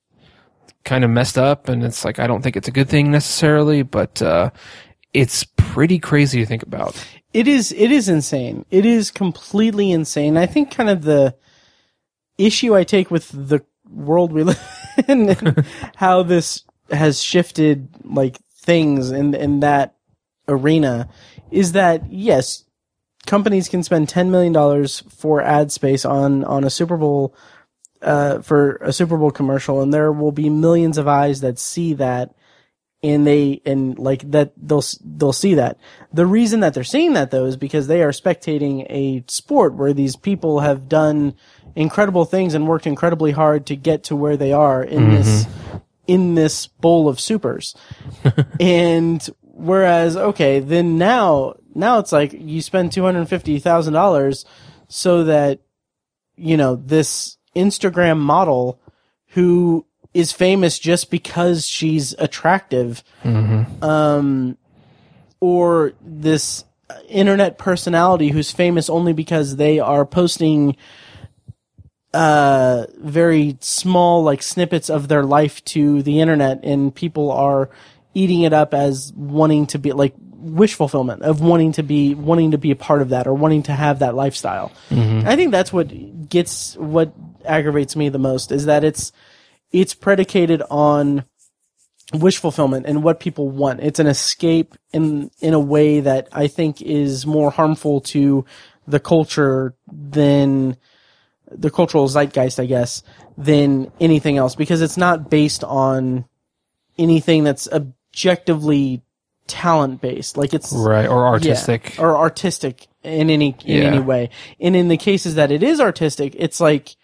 kind of messed up. And it's like, I don't think it's a good thing necessarily, but, uh, it's pretty crazy to think about. It is, it is insane. It is completely insane. I think kind of the, issue I take with the world we live in and how this has shifted like things in in that arena is that yes, companies can spend ten million dollars for ad space on on a Super Bowl uh for a Super Bowl commercial, and there will be millions of eyes that see that, and they and like that they'll they'll see that. The reason that they're seeing that though is because they are spectating a sport where these people have done incredible things and worked incredibly hard to get to where they are in mm-hmm. this in this bowl of supers. And whereas, okay, then now now it's like you spend two hundred fifty thousand dollars so that, you know, this Instagram model who is famous just because she's attractive, mm-hmm. um, or this internet personality who's famous only because they are posting uh very small like snippets of their life to the internet, and people are eating it up as wanting to be like wish fulfillment of wanting to be wanting to be a part of that or wanting to have that lifestyle. Mm-hmm. I think that's what gets what aggravates me the most is that it's it's predicated on wish fulfillment and what people want. It's an escape in in a way that I think is more harmful to the culture than the cultural zeitgeist, I guess, than anything else, because it's not based on anything that's objectively talent based. Like it's right or artistic yeah, or artistic in any, in yeah. any way. And in the cases that it is artistic, it's like,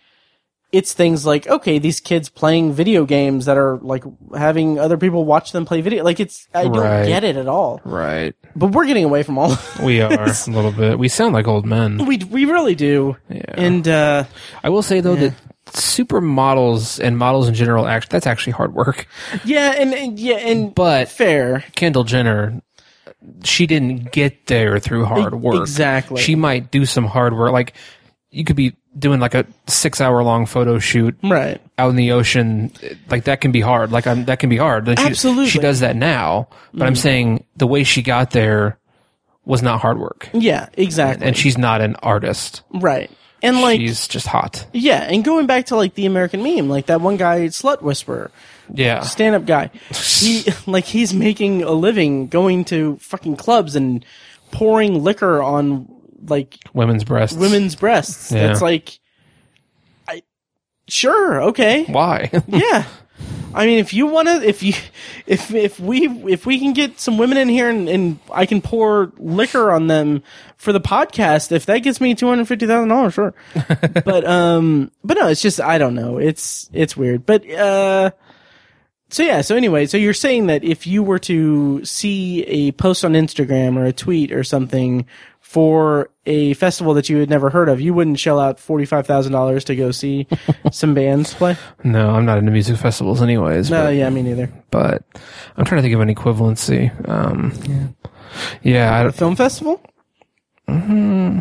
it's things like, okay, these kids playing video games that are like having other people watch them play video. Like it's, I don't right. get it at all. Right. But we're getting away from all of We are a little bit. We sound like old men. We we really do. Yeah. And, uh, I will say though yeah. that supermodels and models in general, act, that's actually hard work. Yeah. And, and yeah. And, but fair. Kendall Jenner, she didn't get there through hard work. Exactly. She might do some hard work. Like you could be, doing like a six hour long photo shoot right. out in the ocean, like that can be hard. Like I'm, that can be hard. Like Absolutely. She, she does that now, but mm. I'm saying the way she got there was not hard work. Yeah, exactly. And, and she's not an artist. Right. And like, she's just hot. Yeah. And going back to like the American meme, like that one guy, Slut Whisperer. Yeah. Stand up guy. He, like he's making a living going to fucking clubs and pouring liquor on like women's breasts women's breasts yeah. It's like I sure okay why yeah I mean if you want to if you if if we if we can get some women in here and, and I can pour liquor on them for the podcast, if that gets me two hundred fifty thousand dollars, sure. But um but no, it's just I don't know, it's it's weird. But uh so yeah, so anyway, so you're saying that if you were to see a post on Instagram or a tweet or something for a festival that you had never heard of, you wouldn't shell out forty-five thousand dollars to go see some bands play? No, I'm not into music festivals anyways. No, but, yeah, me neither. But I'm trying to think of an equivalency. Um, yeah. yeah I don't, a film festival? Mm-hmm.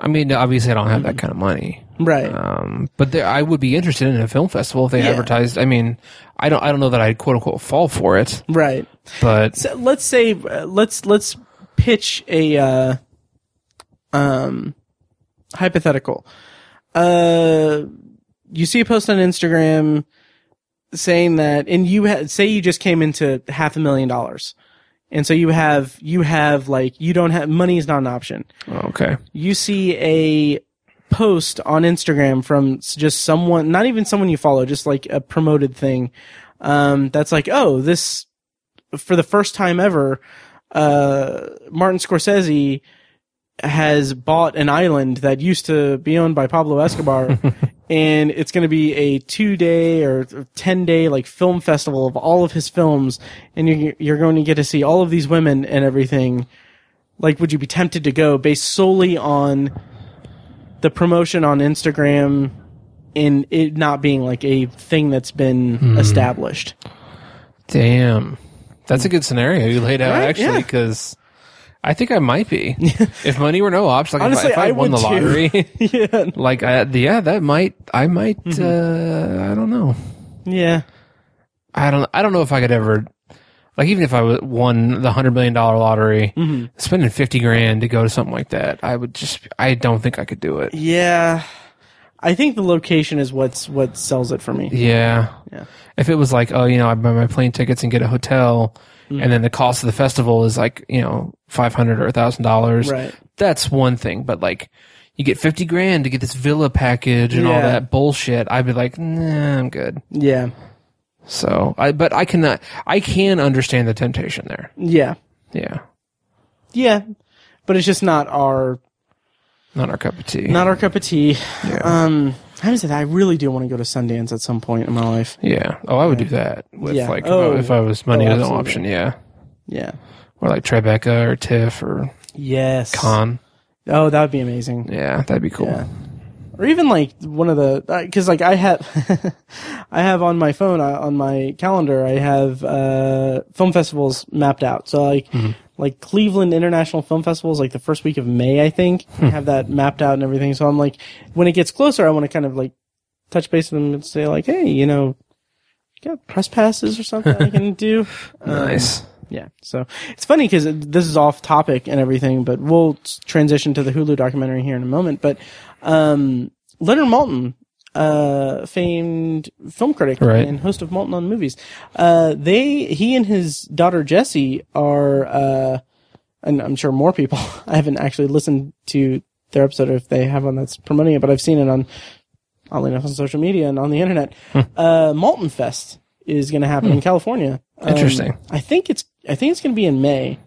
I mean, obviously I don't have that kind of money. Right. Um, but there, I would be interested in a film festival if they yeah. advertised. I mean, I don't I don't know that I'd quote unquote fall for it. Right. But so let's say, uh, let's, let's, pitch a uh, um, hypothetical. Uh, you see a post on Instagram saying that, and you ha- say you just came into half a million dollars, and so you have you have like you don't have money is not an option. Okay. You see a post on Instagram from just someone, not even someone you follow, just like a promoted thing. Um, that's like, oh, this, for the first time ever, uh, Martin Scorsese has bought an island that used to be owned by Pablo Escobar. And it's going to be a two day or ten day like film festival of all of his films. And you're, you're going to get to see all of these women and everything. Like, would you be tempted to go based solely on the promotion on Instagram and it not being like a thing that's been hmm. established? Damn. That's a good scenario you laid out, right? Actually, because yeah. I think I might be. If money were no option, like honestly, if I, if I, I won the lottery, yeah. like, I, yeah, that might, I might, mm-hmm. uh, I don't know. Yeah. I don't, I don't know if I could ever, like, even if I won the one hundred million dollars lottery, mm-hmm. spending fifty grand to go to something like that, I would just, I don't think I could do it. Yeah. I think the location is what's what sells it for me. Yeah. Yeah. If it was like, oh, you know, I buy my plane tickets and get a hotel, mm. and then the cost of the festival is like, you know, five hundred or a thousand dollars. Right. That's one thing, but like, you get fifty grand to get this villa package and yeah. all that bullshit. I'd be like, nah, I'm good. Yeah. So I, but I cannot. I can understand the temptation there. Yeah. Yeah. Yeah, but it's just not our. Not our cup of tea. Not our cup of tea. Yeah. Um, how is it? I really do want to go to Sundance at some point in my life. Yeah. Oh, I would do that with yeah. like oh, if I was money oh, as an option. Yeah. Yeah. Or like Tribeca or TIFF or yes, Cannes. Oh, that would be amazing. Yeah, that'd be cool. Yeah. Or even like one of the because like I have I have on my phone I, on my calendar I have uh, film festivals mapped out. So like. Mm-hmm. Like Cleveland International Film Festival is like the first week of May, I think. Hmm. I have that mapped out and everything. So I'm like, when it gets closer, I want to kind of like touch base with them and say like, hey, you know, you got press passes or something I can do. Nice. Um, yeah. So it's funny because it, this is off topic and everything, but we'll transition to the Hulu documentary here in a moment. But um, Leonard Maltin, uh, famed film critic right. and host of Maltin on Movies. Uh, they, he and his daughter Jessie are, uh, and I'm sure more people. I haven't actually listened to their episode if they have one that's promoting it, but I've seen it on, oddly enough, on social media and on the internet. Hmm. Uh, Maltin Fest is going to happen hmm. in California. Um, interesting. I think it's, I think it's going to be in May.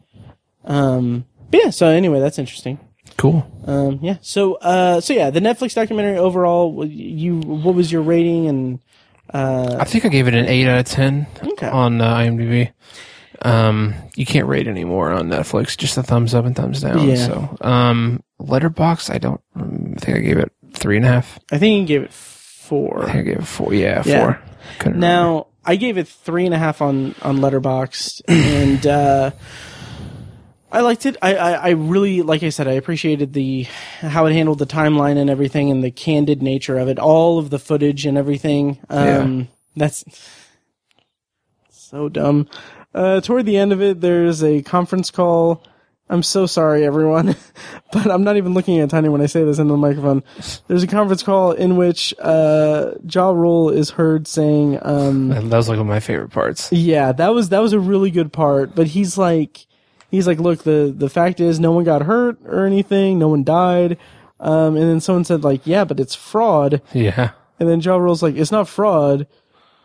Um, but yeah, so anyway, that's interesting. Cool. Um, yeah. So, uh, so yeah, the Netflix documentary overall, you, what was your rating? And uh, I think I gave it an eight out of ten okay. on uh, IMDb. Um, you can't rate anymore on Netflix; just a thumbs up and thumbs down. Yeah. So, um, Letterboxd, I don't. Um, I think I gave it three and a half. I think you gave it four. I think I gave it four. Yeah, yeah. four. Couldn't now remember. I gave it three and a half on on Letterboxd, and. Uh, I liked it. I, I, I really, like I said, I appreciated the how it handled the timeline and everything and the candid nature of it. All of the footage and everything. Um, yeah. That's so dumb. Uh, toward the end of it, there's a conference call. I'm so sorry, everyone, but I'm not even looking at Tiny when I say this into the microphone. There's a conference call in which uh, Ja Rule is heard saying... Um, that was like one of my favorite parts. Yeah, that was that was a really good part, but he's like... He's like, look, the, the fact is no one got hurt or anything. No one died. Um, and then someone said, like, yeah, but it's fraud. Yeah. And then Ja Rule's like, it's not fraud.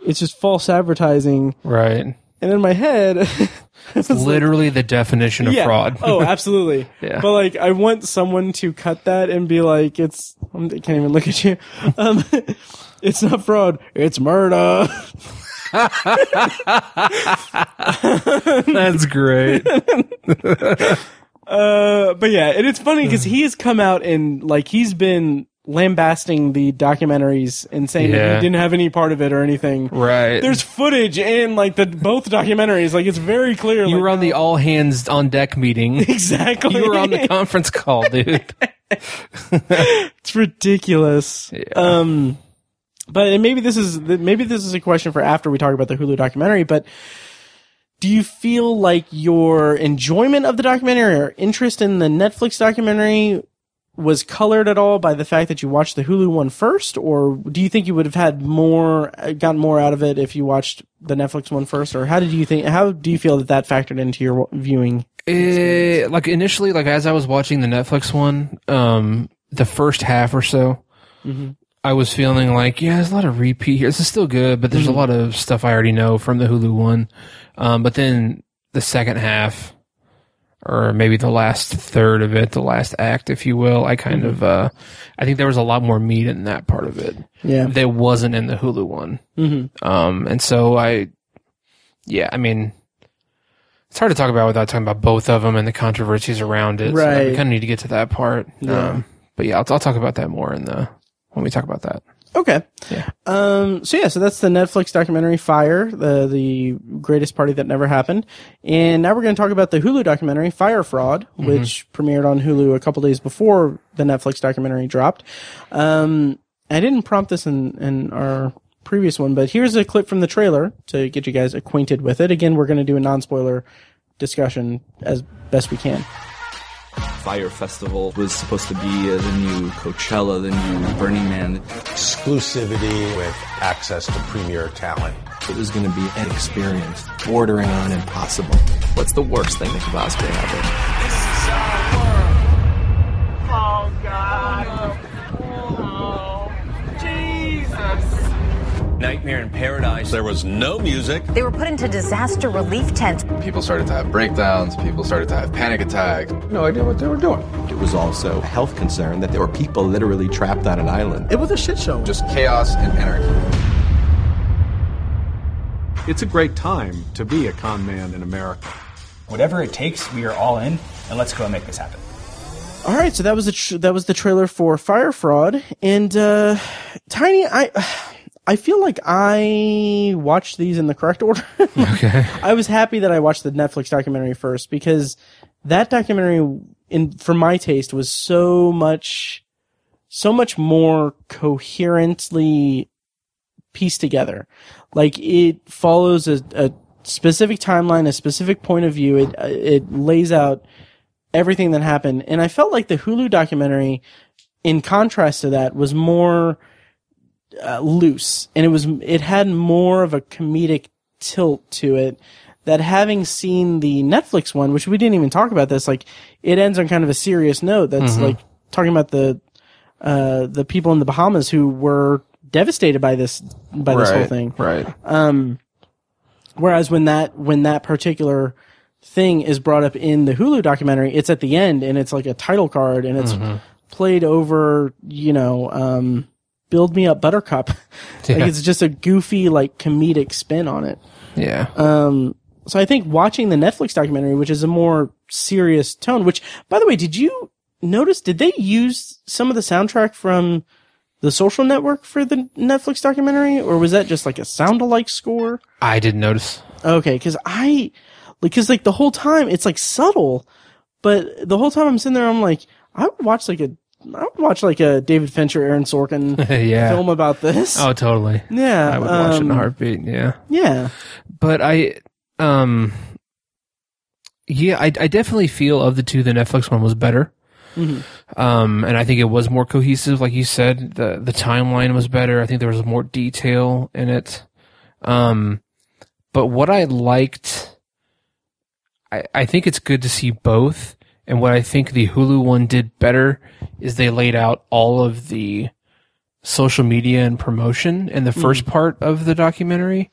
It's just false advertising. Right. And in my head... it's literally like, the definition of yeah, fraud. Oh, absolutely. Yeah. But, like, I want someone to cut that and be like, it's... I can't even look at you. Um, it's not fraud. It's murder. That's great. uh, but yeah, and it's funny because he has come out and like he's been lambasting the documentaries and saying yeah. that he didn't have any part of it or anything. Right. There's footage in like the both documentaries. Like it's very clear. You like, were on the all hands on deck meeting. Exactly. You were on the conference call, dude. It's ridiculous. Yeah. Um. But maybe this is maybe this is a question for after we talk about the Hulu documentary, but do you feel like your enjoyment of the documentary or interest in the Netflix documentary was colored at all by the fact that you watched the Hulu one first, or do you think you would have had more gotten more out of it if you watched the Netflix one first, or how did you think how do you feel that that factored into your viewing experience? It, like initially, like as I was watching the Netflix one, um the first half or so, mm-hmm. I was feeling like, yeah, there's a lot of repeat here. This is still good, but there's mm-hmm. a lot of stuff I already know from the Hulu one. Um, but then the second half, or maybe the last third of it, the last act, if you will, I kind mm-hmm. of, uh, I think there was a lot more meat in that part of it. Yeah. That wasn't in the Hulu one. Mm-hmm. Um, and so I, yeah, I mean, it's hard to talk about without talking about both of them and the controversies around it. Right. So we kind of need to get to that part. Yeah. Um, but yeah, I'll, I'll talk about that more in the, when we talk about that. Okay. Yeah. Um, so yeah, so that's the Netflix documentary Fyre, the the greatest party that never happened. And now we're going to talk about the Hulu documentary Fyre Fraud, mm-hmm. which premiered on Hulu a couple days before the Netflix documentary dropped. Um, I didn't prompt this in, in our previous one, but here's a clip from the trailer to get you guys acquainted with it. Again, we're going to do a non-spoiler discussion as best we can. Fyre Festival was supposed to be the new Coachella, the new Burning Man. Exclusivity with access to premier talent. It was going to be an experience bordering on impossible. What's the worst thing that could possibly happen? This is our world. Oh, God. Oh, Jesus. Nightmare in Paradise. There was no music. They were put into disaster relief tents. People started to have breakdowns. People started to have panic attacks. No idea what they were doing. It was also a health concern that there were people literally trapped on an island. It was a shit show. Just chaos and anarchy. It's a great time to be a con man in America. Whatever it takes, we are all in, and let's go and make this happen. All right, so that was the tr- that was the trailer for Fyre Fraud, and uh, Tiny, I. Uh, I feel like I watched these in the correct order. Okay. I was happy that I watched the Netflix documentary first, because that documentary, in for my taste, was so much, so much more coherently pieced together. Like, it follows a, a specific timeline, a specific point of view. It it lays out everything that happened, and I felt like the Hulu documentary, in contrast to that, was more. Uh, loose, and it was it had more of a comedic tilt to it. That having seen the Netflix one, which we didn't even talk about this, like it ends on kind of a serious note. That's mm-hmm. like talking about the uh, the people in the Bahamas who were devastated by this by right, this whole thing. Right. Um. Whereas when that when that particular thing is brought up in the Hulu documentary, it's at the end and it's like a title card and it's mm-hmm. played over. You know. Um. Build me up Buttercup. Yeah. Like it's just a goofy, like comedic spin on it. Yeah. Um, so I think watching the Netflix documentary, which is a more serious tone, which by the way, did you notice, did they use some of the soundtrack from The Social Network for the Netflix documentary? Or was that just like a sound alike score? I didn't notice. Okay. Cause I, because like the whole time it's like subtle, but the whole time I'm sitting there, I'm like, I would watch like a, I would watch like a David Fincher, Aaron Sorkin yeah. film about this. Oh, totally. Yeah. I would um, watch it in a heartbeat. Yeah. Yeah. But I, um, yeah, I, I definitely feel of the two, the Netflix one was better. Mm-hmm. Um, and I think it was more cohesive. Like you said, the, the timeline was better. I think there was more detail in it. Um, but what I liked, I, I think it's good to see both. And what I think the Hulu one did better is they laid out all of the social media and promotion in the first mm. part of the documentary.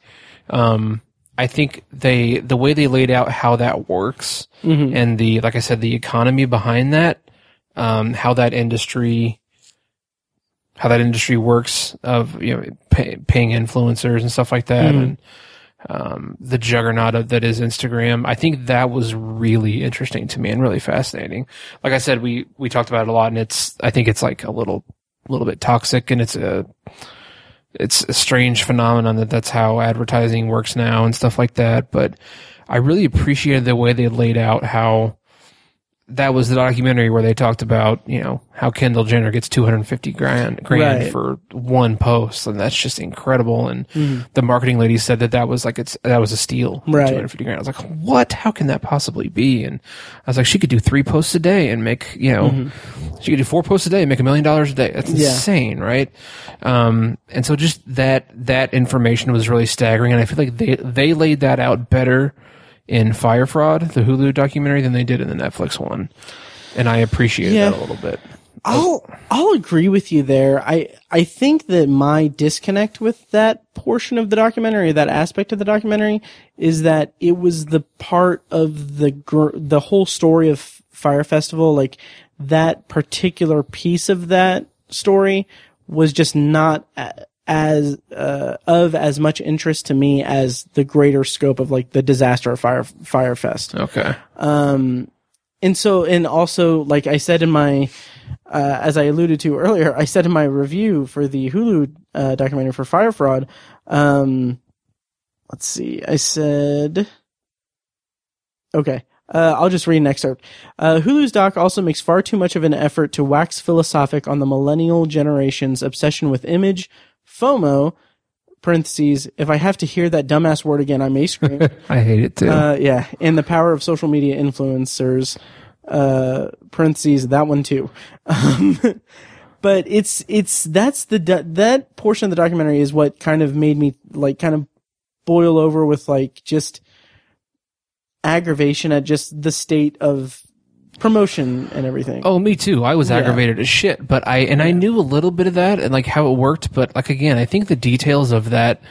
Um, I think they, the way they laid out how that works mm-hmm. and the, like I said, the economy behind that, um, how that industry, how that industry works of, you know, pay, paying influencers and stuff like that. Mm. And, Um, the juggernaut that is Instagram. I think that was really interesting to me and really fascinating. Like I said, we, we talked about it a lot and it's, I think it's like a little, little bit toxic and it's a, it's a strange phenomenon that that's how advertising works now and stuff like that. But I really appreciated the way they laid out how that was the documentary where they talked about, you know, how Kendall Jenner gets two hundred fifty grand, grand right. for one post. And that's just incredible. And mm-hmm. the marketing lady said that that was like, it's, that was a steal. Right. two hundred fifty grand. I was like, what? How can that possibly be? And I was like, she could do three posts a day and make, you know, mm-hmm. she could do four posts a day and make a million dollars a day. That's yeah. insane. Right. Um, and so just that, that information was really staggering. And I feel like they, they laid that out better in Fyre Fraud, the Hulu documentary, than they did in the Netflix one. And I appreciate yeah. that a little bit. I'll I'll agree with you there. I I think that my disconnect with that portion of the documentary, that aspect of the documentary, is that it was the part of the gr- the whole story of Fyre Festival. Like that particular piece of that story was just not a- as uh, of as much interest to me as the greater scope of like the disaster of Fyre Fyre Fest. Okay. Um. And so, and also, like I said in my, uh, as I alluded to earlier, I said in my review for the Hulu uh, documentary for Fyre Fraud, um, let's see, I said, okay, uh, I'll just read an excerpt. Uh, Hulu's doc also makes far too much of an effort to wax philosophic on the millennial generation's obsession with image, FOMO, parentheses, if I have to hear that dumbass word again, I may scream. I hate it too. Uh, yeah. And the power of social media influencers, uh, parentheses, that one too. Um, but it's, it's, that's the, do- that portion of the documentary is what kind of made me like kind of boil over with like just aggravation at just the state of promotion and everything. Oh, me too. I was yeah. aggravated as shit, but I and yeah. I knew a little bit of that and like how it worked, but like again, I think the details of that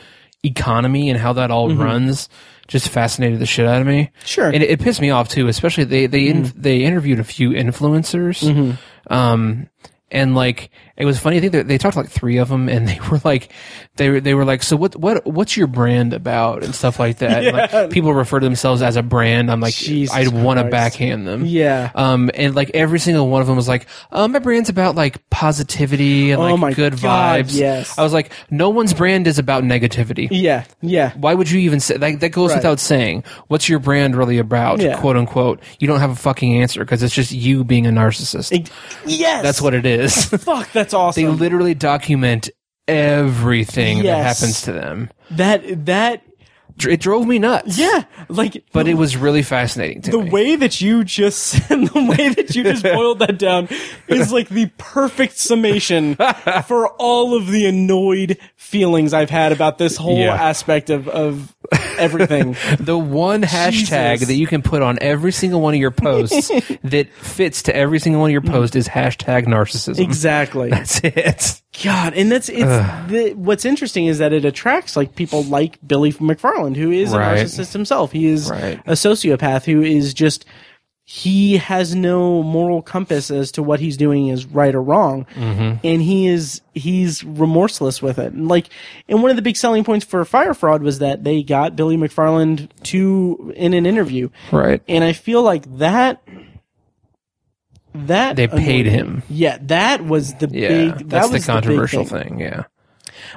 economy and how that all mm-hmm. runs just fascinated the shit out of me. Sure, and it, it pissed me off too. Especially they they mm-hmm. in, they interviewed a few influencers, mm-hmm. um, and like it was funny. I think they, they talked to like three of them, and they were like they were, they were like, so what what what's your brand about and stuff like that. yeah. And like, people refer to themselves as a brand. I'm like, Jesus I'd want to backhand them. Yeah. Um, and like every single one of them was like, um, my brand's about like positivity and oh like my good God, vibes. Yes. I was like, no one's brand is about negativity. Yeah. Yeah. Why would you even say like, that goes right. without saying? What's your brand really about? Yeah. Quote unquote. You don't have a fucking answer because it's just you being a narcissist. It, yes. That's what it is. Fuck. That's awesome. They literally document everything yes. that happens to them. That that it drove me nuts. Yeah, like, but the, it was really fascinating to the me. The way that you just the way that you just boiled that down is like the perfect summation for all of the annoyed feelings I've had about this whole yeah. aspect of of everything. The one hashtag Jesus. That you can put on every single one of your posts that fits to every single one of your posts is hashtag narcissism. Exactly. That's it. God, and that's it's the, what's interesting is that it attracts like people like Billy McFarland, who is right. a narcissist himself. He is right. a sociopath who is just he has no moral compass as to what he's doing is right or wrong, mm-hmm. and he is he's remorseless with it. And like, and one of the big selling points for Fyre Fraud was that they got Billy McFarland to in an interview, right? And I feel like that. That they paid annoying. him. Yeah, that was the yeah, big. That that's was the controversial the thing. thing. Yeah,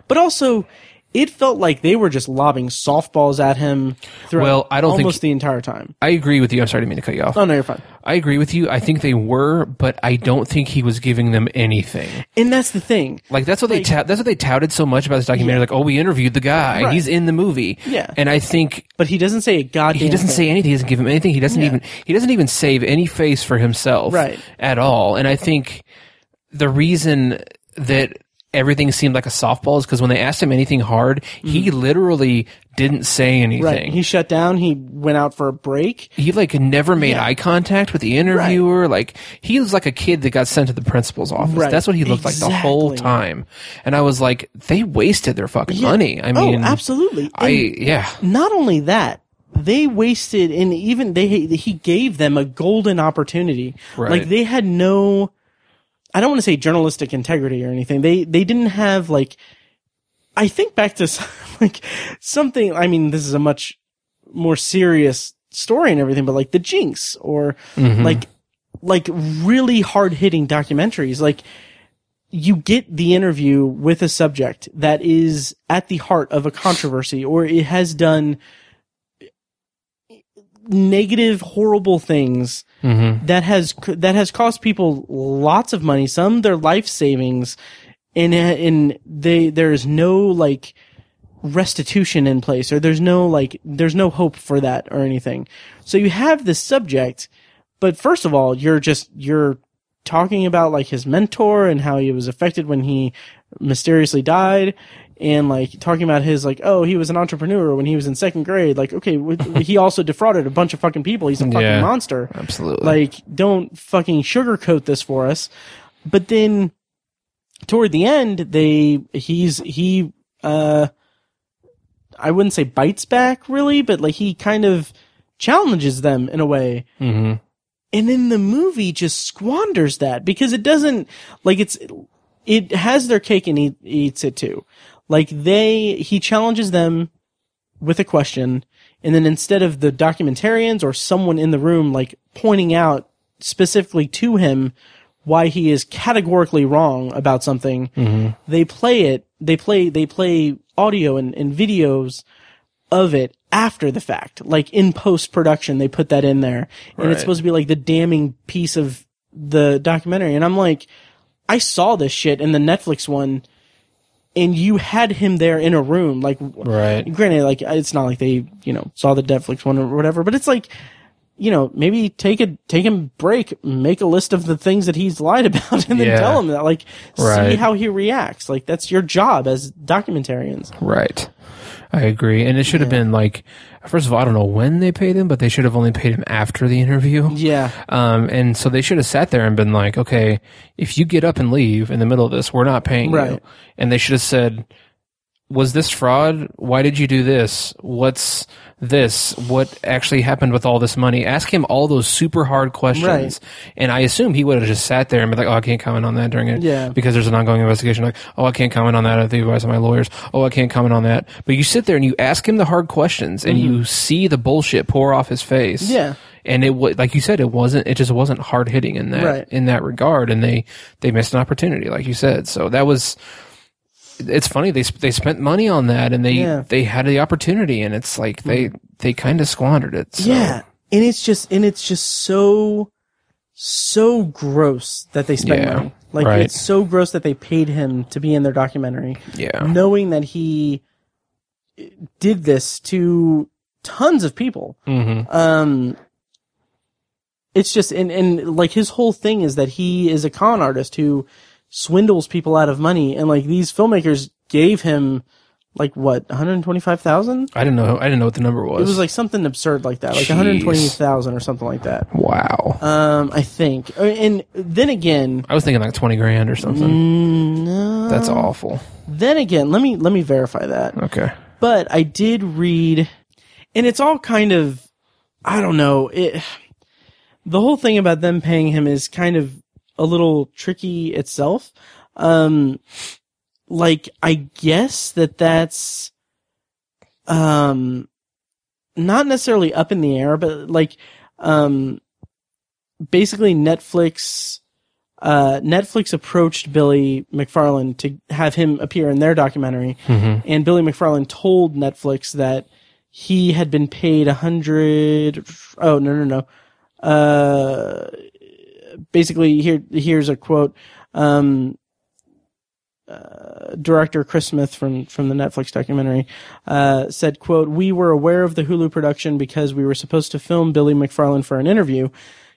but also, it felt like they were just lobbing softballs at him throughout well, I don't almost think, the entire time. I agree with you. I'm sorry, I didn't mean to cut you off. Oh no, you're fine. I agree with you. I think they were, but I don't think he was giving them anything. And that's the thing. Like that's what like, they ta- that's what they touted so much about this documentary. Yeah. Like, oh, we interviewed the guy. Right. He's in the movie. Yeah. And I think, but he doesn't say a goddamn. He doesn't thing. say anything. He doesn't give him anything. He doesn't yeah. even. He doesn't even save any face for himself. Right. At all. And I think the reason that everything seemed like a softball is because when they asked him anything hard, mm-hmm. he literally didn't say anything. Right. He shut down. He went out for a break. He like never made yeah. eye contact with the interviewer. Right. Like he was like a kid that got sent to the principal's office. Right. That's what he looked exactly. like the whole time. And I was like, they wasted their fucking yeah. money. I mean, oh, absolutely. I and yeah. Not only that, they wasted, and even they he gave them a golden opportunity. Right. Like they had no. I don't want to say journalistic integrity or anything. They they didn't have like. I think back to some, like something. I mean, this is a much more serious story and everything, but like The Jinx or mm-hmm. like like really hard hitting documentaries. Like you get the interview with a subject that is at the heart of a controversy, or it has done negative, horrible things. Mm-hmm. That has that has cost people lots of money, some their life savings, and and they there is no like restitution in place, or there's no like there's no hope for that or anything. So you have this subject, but first of all, you're just you're talking about like his mentor and how he was affected when he mysteriously died. And like talking about his like, oh, he was an entrepreneur when he was in second grade. Like, okay, he also defrauded a bunch of fucking people. He's a fucking yeah, monster. Absolutely. Like, don't fucking sugarcoat this for us. But then toward the end, they he's he uh I wouldn't say bites back really, but like he kind of challenges them in a way. Mm-hmm. And then the movie just squanders that because it doesn't like it's it has their cake and eat, eats it too. Like they he challenges them with a question, and then instead of the documentarians or someone in the room like pointing out specifically to him why he is categorically wrong about something, mm-hmm. they play it, they play, they play audio and, and videos of it after the fact. Like in post-production, they put that in there. Right. And it's supposed to be like the damning piece of the documentary. And I'm like, I saw this shit in the Netflix one, and you had him there in a room. Like, right. Granted, like, it's not like they, you know, saw the Netflix one or whatever, but it's like, you know, maybe take a take a break, make a list of the things that he's lied about, and then yeah. tell him that. Like, right. see how he reacts. Like, that's your job as documentarians. Right. I agree. And it should yeah. have been like, first of all, I don't know when they paid him, but they should have only paid him after the interview. Yeah. Um. And so they should have sat there and been like, okay, if you get up and leave in the middle of this, we're not paying right. you. And they should have said, was this fraud? Why did you do this? What's this? What actually happened with all this money? Ask him all those super hard questions. Right. And I assume he would have just sat there and been like, oh, I can't comment on that during it. Yeah. Because there's an ongoing investigation. Like, oh, I can't comment on that. I have the advice of my lawyers. Oh, I can't comment on that. But you sit there and you ask him the hard questions, and mm-hmm. you see the bullshit pour off his face. Yeah. And it was, like you said, it wasn't, it just wasn't hard hitting in that, right. in that regard. And they, they missed an opportunity, like you said. So that was, it's funny they they spent money on that, and they yeah. they had the opportunity, and it's like they they kind of squandered it. So. Yeah, and it's just and it's just so so gross that they spent yeah. money. Like right. it's so gross that they paid him to be in their documentary. Yeah, knowing that he did this to tons of people. Mm-hmm. Um, it's just and and like his whole thing is that he is a con artist who swindles people out of money, and like these filmmakers gave him like what one hundred twenty-five thousand. I didn't know. I didn't know what the number was. It was like something absurd like that, like Jeez. one hundred twenty thousand or something like that. Wow. Um, I think. And then again, I was thinking like twenty grand or something. No, that's awful. Then again, let me let me verify that. Okay. But I did read, and it's all kind of, I don't know. It the whole thing about them paying him is kind of a little tricky itself. Um, like, I guess that that's, um, not necessarily up in the air, but like, um, basically Netflix, uh, Netflix approached Billy McFarland to have him appear in their documentary. Mm-hmm. And Billy McFarland told Netflix that he had been paid a hundred, oh, no, no, no, uh, basically, here here's a quote. Um, uh, director Chris Smith from, from the Netflix documentary uh, said, quote, "We were aware of the Hulu production because we were supposed to film Billy McFarland for an interview.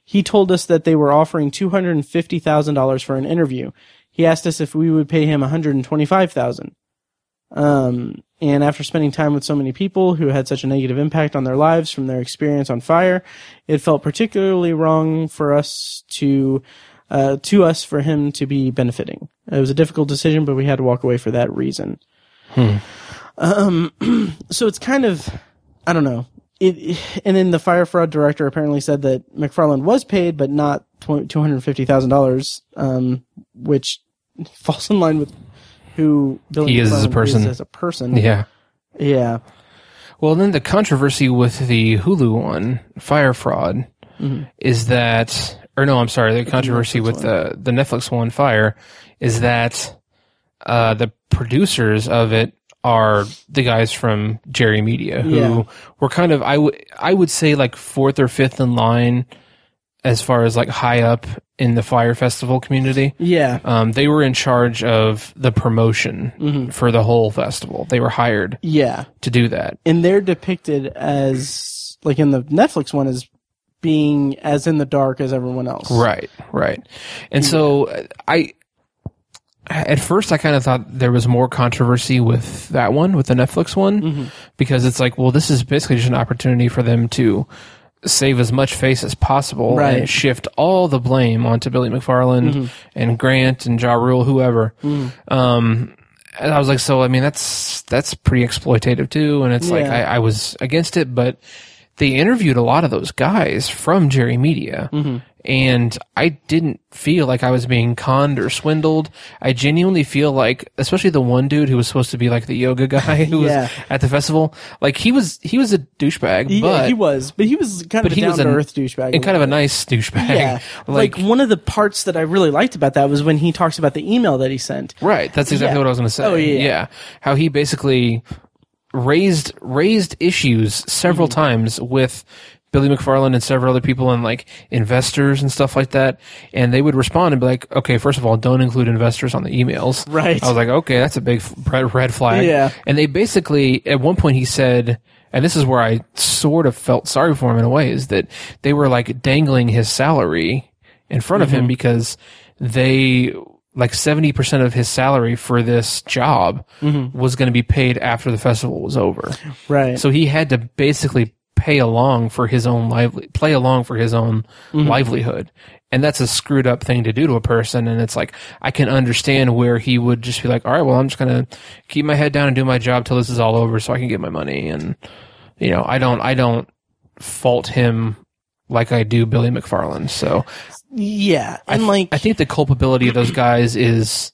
He told us that they were offering two hundred fifty thousand dollars for an interview. He asked us if we would pay him one hundred twenty-five thousand dollars. Um, and after spending time with so many people who had such a negative impact on their lives from their experience on Fyre, it felt particularly wrong for us to, uh, to us for him to be benefiting. It was a difficult decision, but we had to walk away for that reason." Hmm. Um, so it's kind of, I don't know. It, and then the Fyre Fraud director apparently said that McFarland was paid, but not two hundred fifty thousand dollars, um, which falls in line with who Billy he is as a person. As a person, yeah, yeah. Well, then the controversy with the Hulu one, Fyre Fraud, mm-hmm. is that, or no, I'm sorry, the controversy the with the, the Netflix one, Fyre, is that uh, the producers of it are the guys from Jerry Media, who yeah. were kind of, I would I would say like fourth or fifth in line as far as like high up in the Fyre Festival community. Yeah. Um, they were in charge of the promotion mm-hmm. for the whole festival. They were hired yeah. to do that. And they're depicted as, like in the Netflix one, as being as in the dark as everyone else. Right, right. And yeah. so I, at first I kind of thought there was more controversy with that one, with the Netflix one, mm-hmm. because it's like, well, this is basically just an opportunity for them to save as much face as possible, right, and shift all the blame onto Billy McFarland, mm-hmm, and Grant and Ja Rule, whoever. Mm. Um, and I was like, so, I mean, that's that's pretty exploitative too. And it's yeah. like, I, I was against it, but they interviewed a lot of those guys from Jerry Media, mm-hmm, and I didn't feel like I was being conned or swindled. I genuinely feel like, especially the one dude who was supposed to be like the yoga guy who yeah. was at the festival, like he was, he was a douchebag, yeah, but he was, but he was kind of a down to earth douchebag and kind of a nice douchebag. Yeah. Like, like one of the parts that I really liked about that was when he talks about the email that he sent. Right. That's exactly yeah. what I was going to say. Oh yeah. Yeah. How he basically raised, raised issues several mm-hmm. times with Billy McFarland and several other people and like investors and stuff like that. And they would respond and be like, okay, first of all, don't include investors on the emails. Right. I was like, okay, that's a big red flag. Yeah. And they basically, at one point he said, and this is where I sort of felt sorry for him in a way, is that they were like dangling his salary in front mm-hmm. of him because they, like seventy percent of his salary for this job mm-hmm. was going to be paid after the festival was over. Right. So he had to basically pay along for his own lively play along for his own mm-hmm. livelihood, and that's a screwed up thing to do to a person. And it's like, I can understand where he would just be like, all right, well, I'm just gonna keep my head down and do my job till this is all over so I can get my money. And you know, I don't I don't fault him like I do Billy McFarland. So yeah, and I th- like I think the culpability of those guys is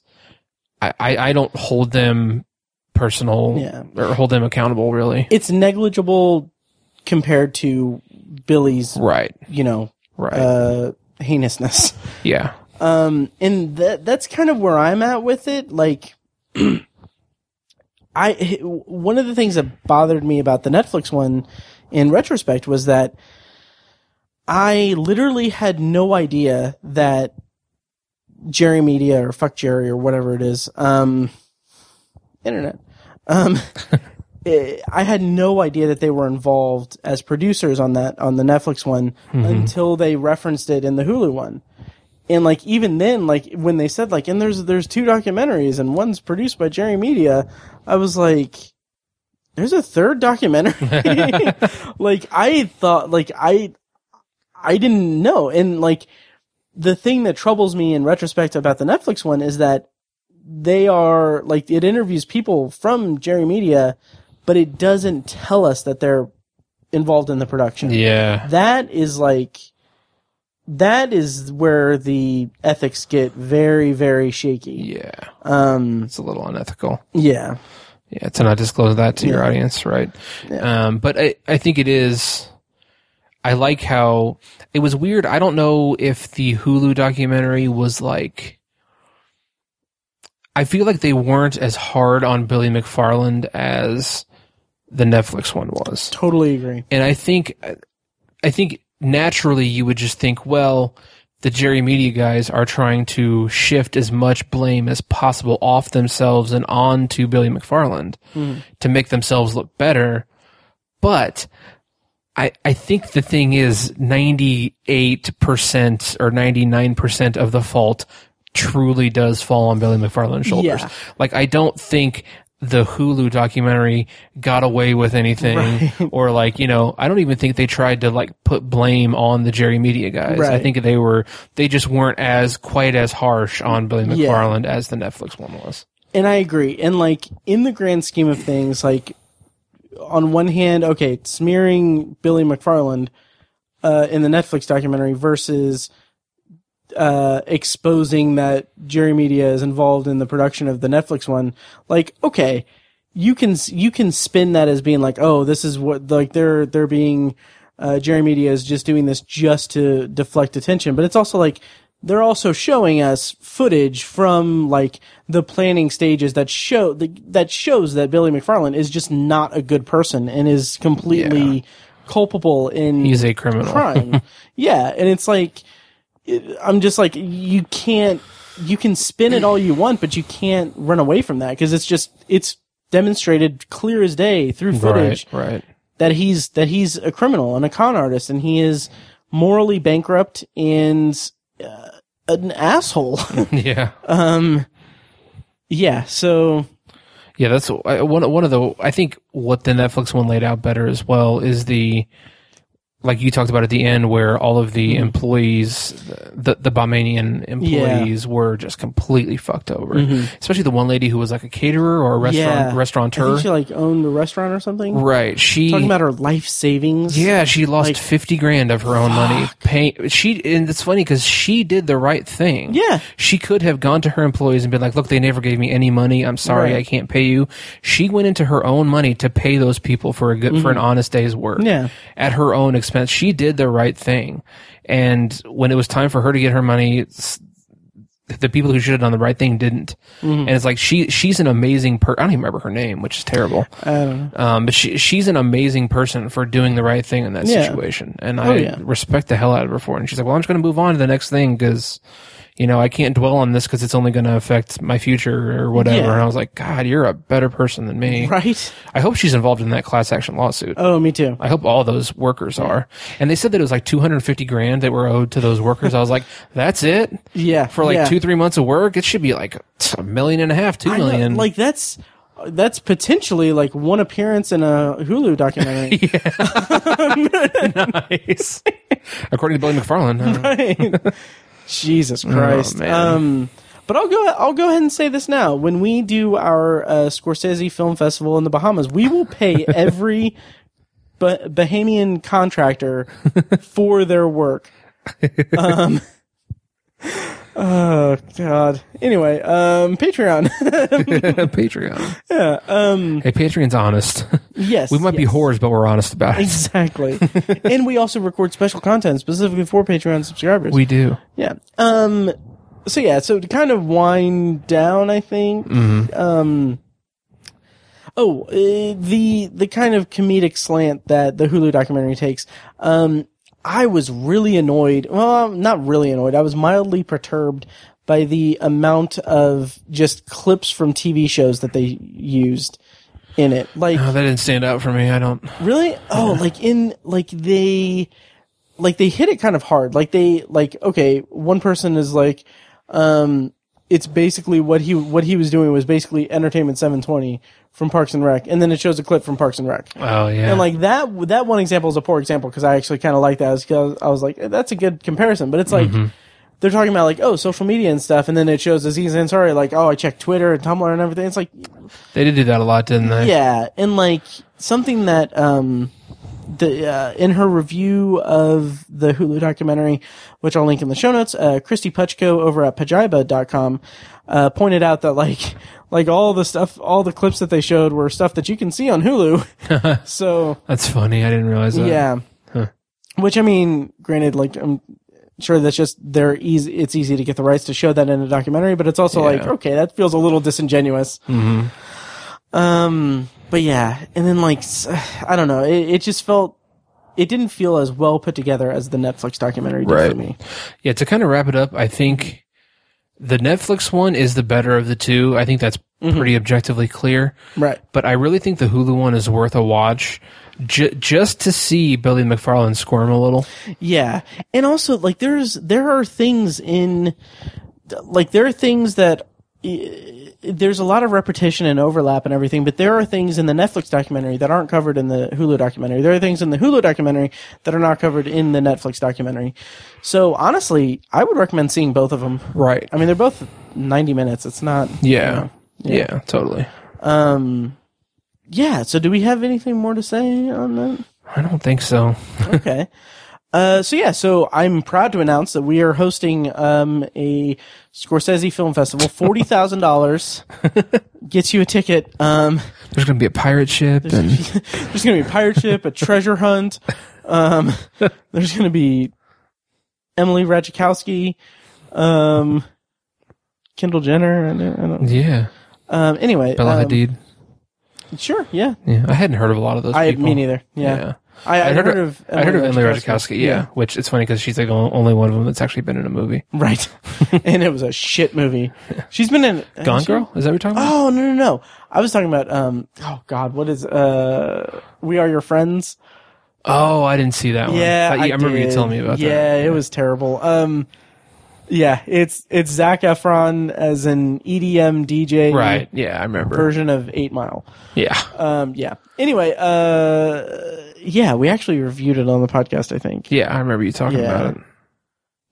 I I, I don't hold them personal yeah. or hold them accountable, really. It's negligible compared to Billy's, right, you know, right, uh, heinousness. Yeah. Um, and that that's kind of where I'm at with it. Like, I one of the things that bothered me about the Netflix one, in retrospect, was that I literally had no idea that Jerry Media or Fuck Jerry or whatever it is, um, internet, um. I had no idea that they were involved as producers on that, on the Netflix one, mm-hmm. until they referenced it in the Hulu one. And like, even then, like when they said like, and there's, there's two documentaries and one's produced by Jerry Media, I was like, there's a third documentary. Like I thought, like I, I didn't know. And like the thing that troubles me in retrospect about the Netflix one is that they are like, it interviews people from Jerry Media, but it doesn't tell us that they're involved in the production. Yeah. That is like, that is where the ethics get very, very shaky. Yeah. Um, it's a little unethical. Yeah. Yeah. To not disclose that to yeah. your audience. Right. Yeah. Um, but I, I think it is, I like how it was weird. I don't know if the Hulu documentary was like, I feel like they weren't as hard on Billy McFarland as the Netflix one was. Totally agree. And I think, I think naturally you would just think, well, the Jerry Media guys are trying to shift as much blame as possible off themselves and on to Billy McFarland mm. to make themselves look better. But I, I think the thing is ninety-eight percent or ninety-nine percent of the fault truly does fall on Billy McFarland's shoulders. Yeah. Like, I don't think the Hulu documentary got away with anything, right, or like, you know, I don't even think they tried to like put blame on the Jerry Media guys. Right. I think they were, they just weren't as quite as harsh on Billy McFarland yeah. as the Netflix one was. And I agree. And like, in the grand scheme of things, like on one hand, okay, smearing Billy McFarland uh, in the Netflix documentary versus uh exposing that Jerry Media is involved in the production of the Netflix one, like, okay, you can you can spin that as being like, oh, this is what, like, they're they're being uh Jerry Media is just doing this just to deflect attention. But it's also like, they're also showing us footage from like the planning stages that show the, that shows that Billy McFarland is just not a good person and is completely yeah. culpable in he's a criminal crime. Yeah. And it's like, I'm just like, you can't, you can spin it all you want, but you can't run away from that, because it's just, it's demonstrated clear as day through footage right, right. that he's, that he's a criminal and a con artist, and he is morally bankrupt and uh, an asshole. Yeah. Um, yeah. So. Yeah, that's one, one of the, I think what the Netflix one laid out better as well is the, like you talked about at the end, where all of the employees, the the Bahmanian employees, yeah. were just completely fucked over. Mm-hmm. Especially the one lady who was like a caterer or a restaurant yeah. restaurateur. I think she like owned a restaurant or something. Right. She talking about her life savings. Yeah, she lost like, fifty grand of her own fuck. money. Pay, she and it's funny because she did the right thing. Yeah, she could have gone to her employees and been like, "Look, they never gave me any money. I'm sorry, right. I can't pay you." She went into her own money to pay those people for a good mm-hmm. for an honest day's work. Yeah, at her own expense. Expense. She did the right thing, and when it was time for her to get her money, the people who should have done the right thing didn't. Mm-hmm. And it's like she she's an amazing person. I don't even remember her name, which is terrible. I don't know. Um, but she she's an amazing person for doing the right thing in that yeah. situation, and oh, I yeah. respect the hell out of her for it. And she's like, "Well, I'm just going to move on to the next thing because, you know, I can't dwell on this because it's only going to affect my future or whatever." Yeah. And I was like, "God, you're a better person than me." Right. I hope she's involved in that class action lawsuit. Oh, me too. I hope all those workers yeah. are. And they said that it was like two hundred fifty grand that were owed to those workers. I was like, "That's it?" Yeah. For like yeah. two, three months of work? It should be like a million and a half, two I million. Know, like that's... That's potentially like one appearance in a Hulu documentary. Nice. According to Billy McFarland. Right. Jesus Christ. Oh, um, but I'll go I'll go ahead and say this now. When we do our uh, Scorsese Film Festival in the Bahamas, we will pay every bah- Bahamian contractor for their work. Um Oh, God. Anyway, um, Patreon. Patreon. Yeah. Um, hey, Patreon's honest. Yes. We might yes. be whores, but we're honest about it. Exactly. And we also record special content specifically for Patreon subscribers. We do. Yeah. Um. So, yeah. So, to kind of wind down, I think. Mm-hmm. Um. Oh, uh, the the kind of comedic slant that the Hulu documentary takes. Um. I was really annoyed. Well, not really annoyed. I was mildly perturbed by the amount of just clips from T V shows that they used in it. Like, no, that didn't stand out for me. I don't really. Oh, yeah. like in like they, like they hit it kind of hard. Like they, like okay, one person is like, um, it's basically what he what he was doing was basically Entertainment seven twenty from Parks and Rec, and then it shows a clip from Parks and Rec. Oh yeah, and like that that one example is a poor example because I actually kind of like that because I was like, that's a good comparison, but it's like mm-hmm. they're talking about like oh social media and stuff, and then it shows Aziz Ansari like oh I checked Twitter and Tumblr and everything. It's like they did do that a lot, didn't they? Yeah, and like something that um the uh, in her review of the Hulu documentary, which I'll link in the show notes, uh, Christy Puchko over at pajiba dot com uh, pointed out that like like all the stuff, all the clips that they showed were stuff that you can see on Hulu. So that's funny. I didn't realize that. Yeah. Huh. Which I mean, granted, like I'm sure that's just they're easy. It's easy to get the rights to show that in a documentary, but it's also yeah. like okay, that feels a little disingenuous. Mm-hmm. Um, but yeah, and then like, I don't know, it, it just felt, it didn't feel as well put together as the Netflix documentary did right. for me. Yeah, to kind of wrap it up, I think the Netflix one is the better of the two. I think that's mm-hmm. pretty objectively clear. Right. But I really think the Hulu one is worth a watch j- just to see Billy McFarland squirm a little. Yeah. And also, like, there's, there are things in, like, there are things that, there's a lot of repetition and overlap and everything, but there are things in the Netflix documentary that aren't covered in the Hulu documentary. There are things in the Hulu documentary that are not covered in the Netflix documentary. So honestly, I would recommend seeing both of them. Right. I mean, they're both ninety minutes. It's not. Yeah. You know, yeah. yeah, totally. Um, yeah. So do we have anything more to say on that? I don't think so. Okay. Uh, so yeah, so I'm proud to announce that we are hosting um, a Scorsese Film Festival. Forty thousand dollars gets you a ticket. Um, there's going to be a pirate ship. There's and... going to be a pirate ship, a treasure hunt. Um, there's going to be Emily Ratajkowski, um, Kendall Jenner. I don't, I don't, yeah. Um, anyway, Bella um, Hadid. Sure. Yeah. Yeah. I hadn't heard of a lot of those. I people. Me neither. Yeah. yeah. I, I, I heard, heard of Emily I heard of Emily Ratajkowski, yeah, yeah. Which it's funny because she's like only one of them that's actually been in a movie, right? And it was a shit movie. She's been in Gone she, Girl. Is that what you're talking about? Oh no no no! I was talking about um oh god what is uh We Are Your Friends. Oh, I didn't see that one. Yeah, I, I, I remember did. you telling me about yeah, that. Yeah, it was terrible. Um, Yeah, it's it's Zac Efron as an E D M D J, right? Yeah, I remember version of Eight Mile. Yeah, um, yeah. Anyway, uh, yeah, we actually reviewed it on the podcast, I think. Yeah, I remember you talking yeah. about it.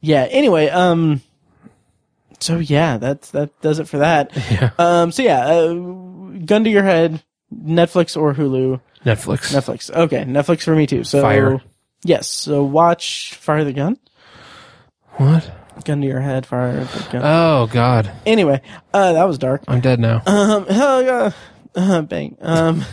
Yeah. Anyway, um, so yeah, that's that does it for that. Yeah. Um. So yeah, uh, gun to your head, Netflix or Hulu? Netflix. Netflix. Okay, Netflix for me too. So Fyre. Yes. So watch Fyre the Gun. What? Gun to your head, Fyre. Oh God. Anyway, uh, that was dark. I'm dead now. Um, hell yeah. Uh, bang. Um,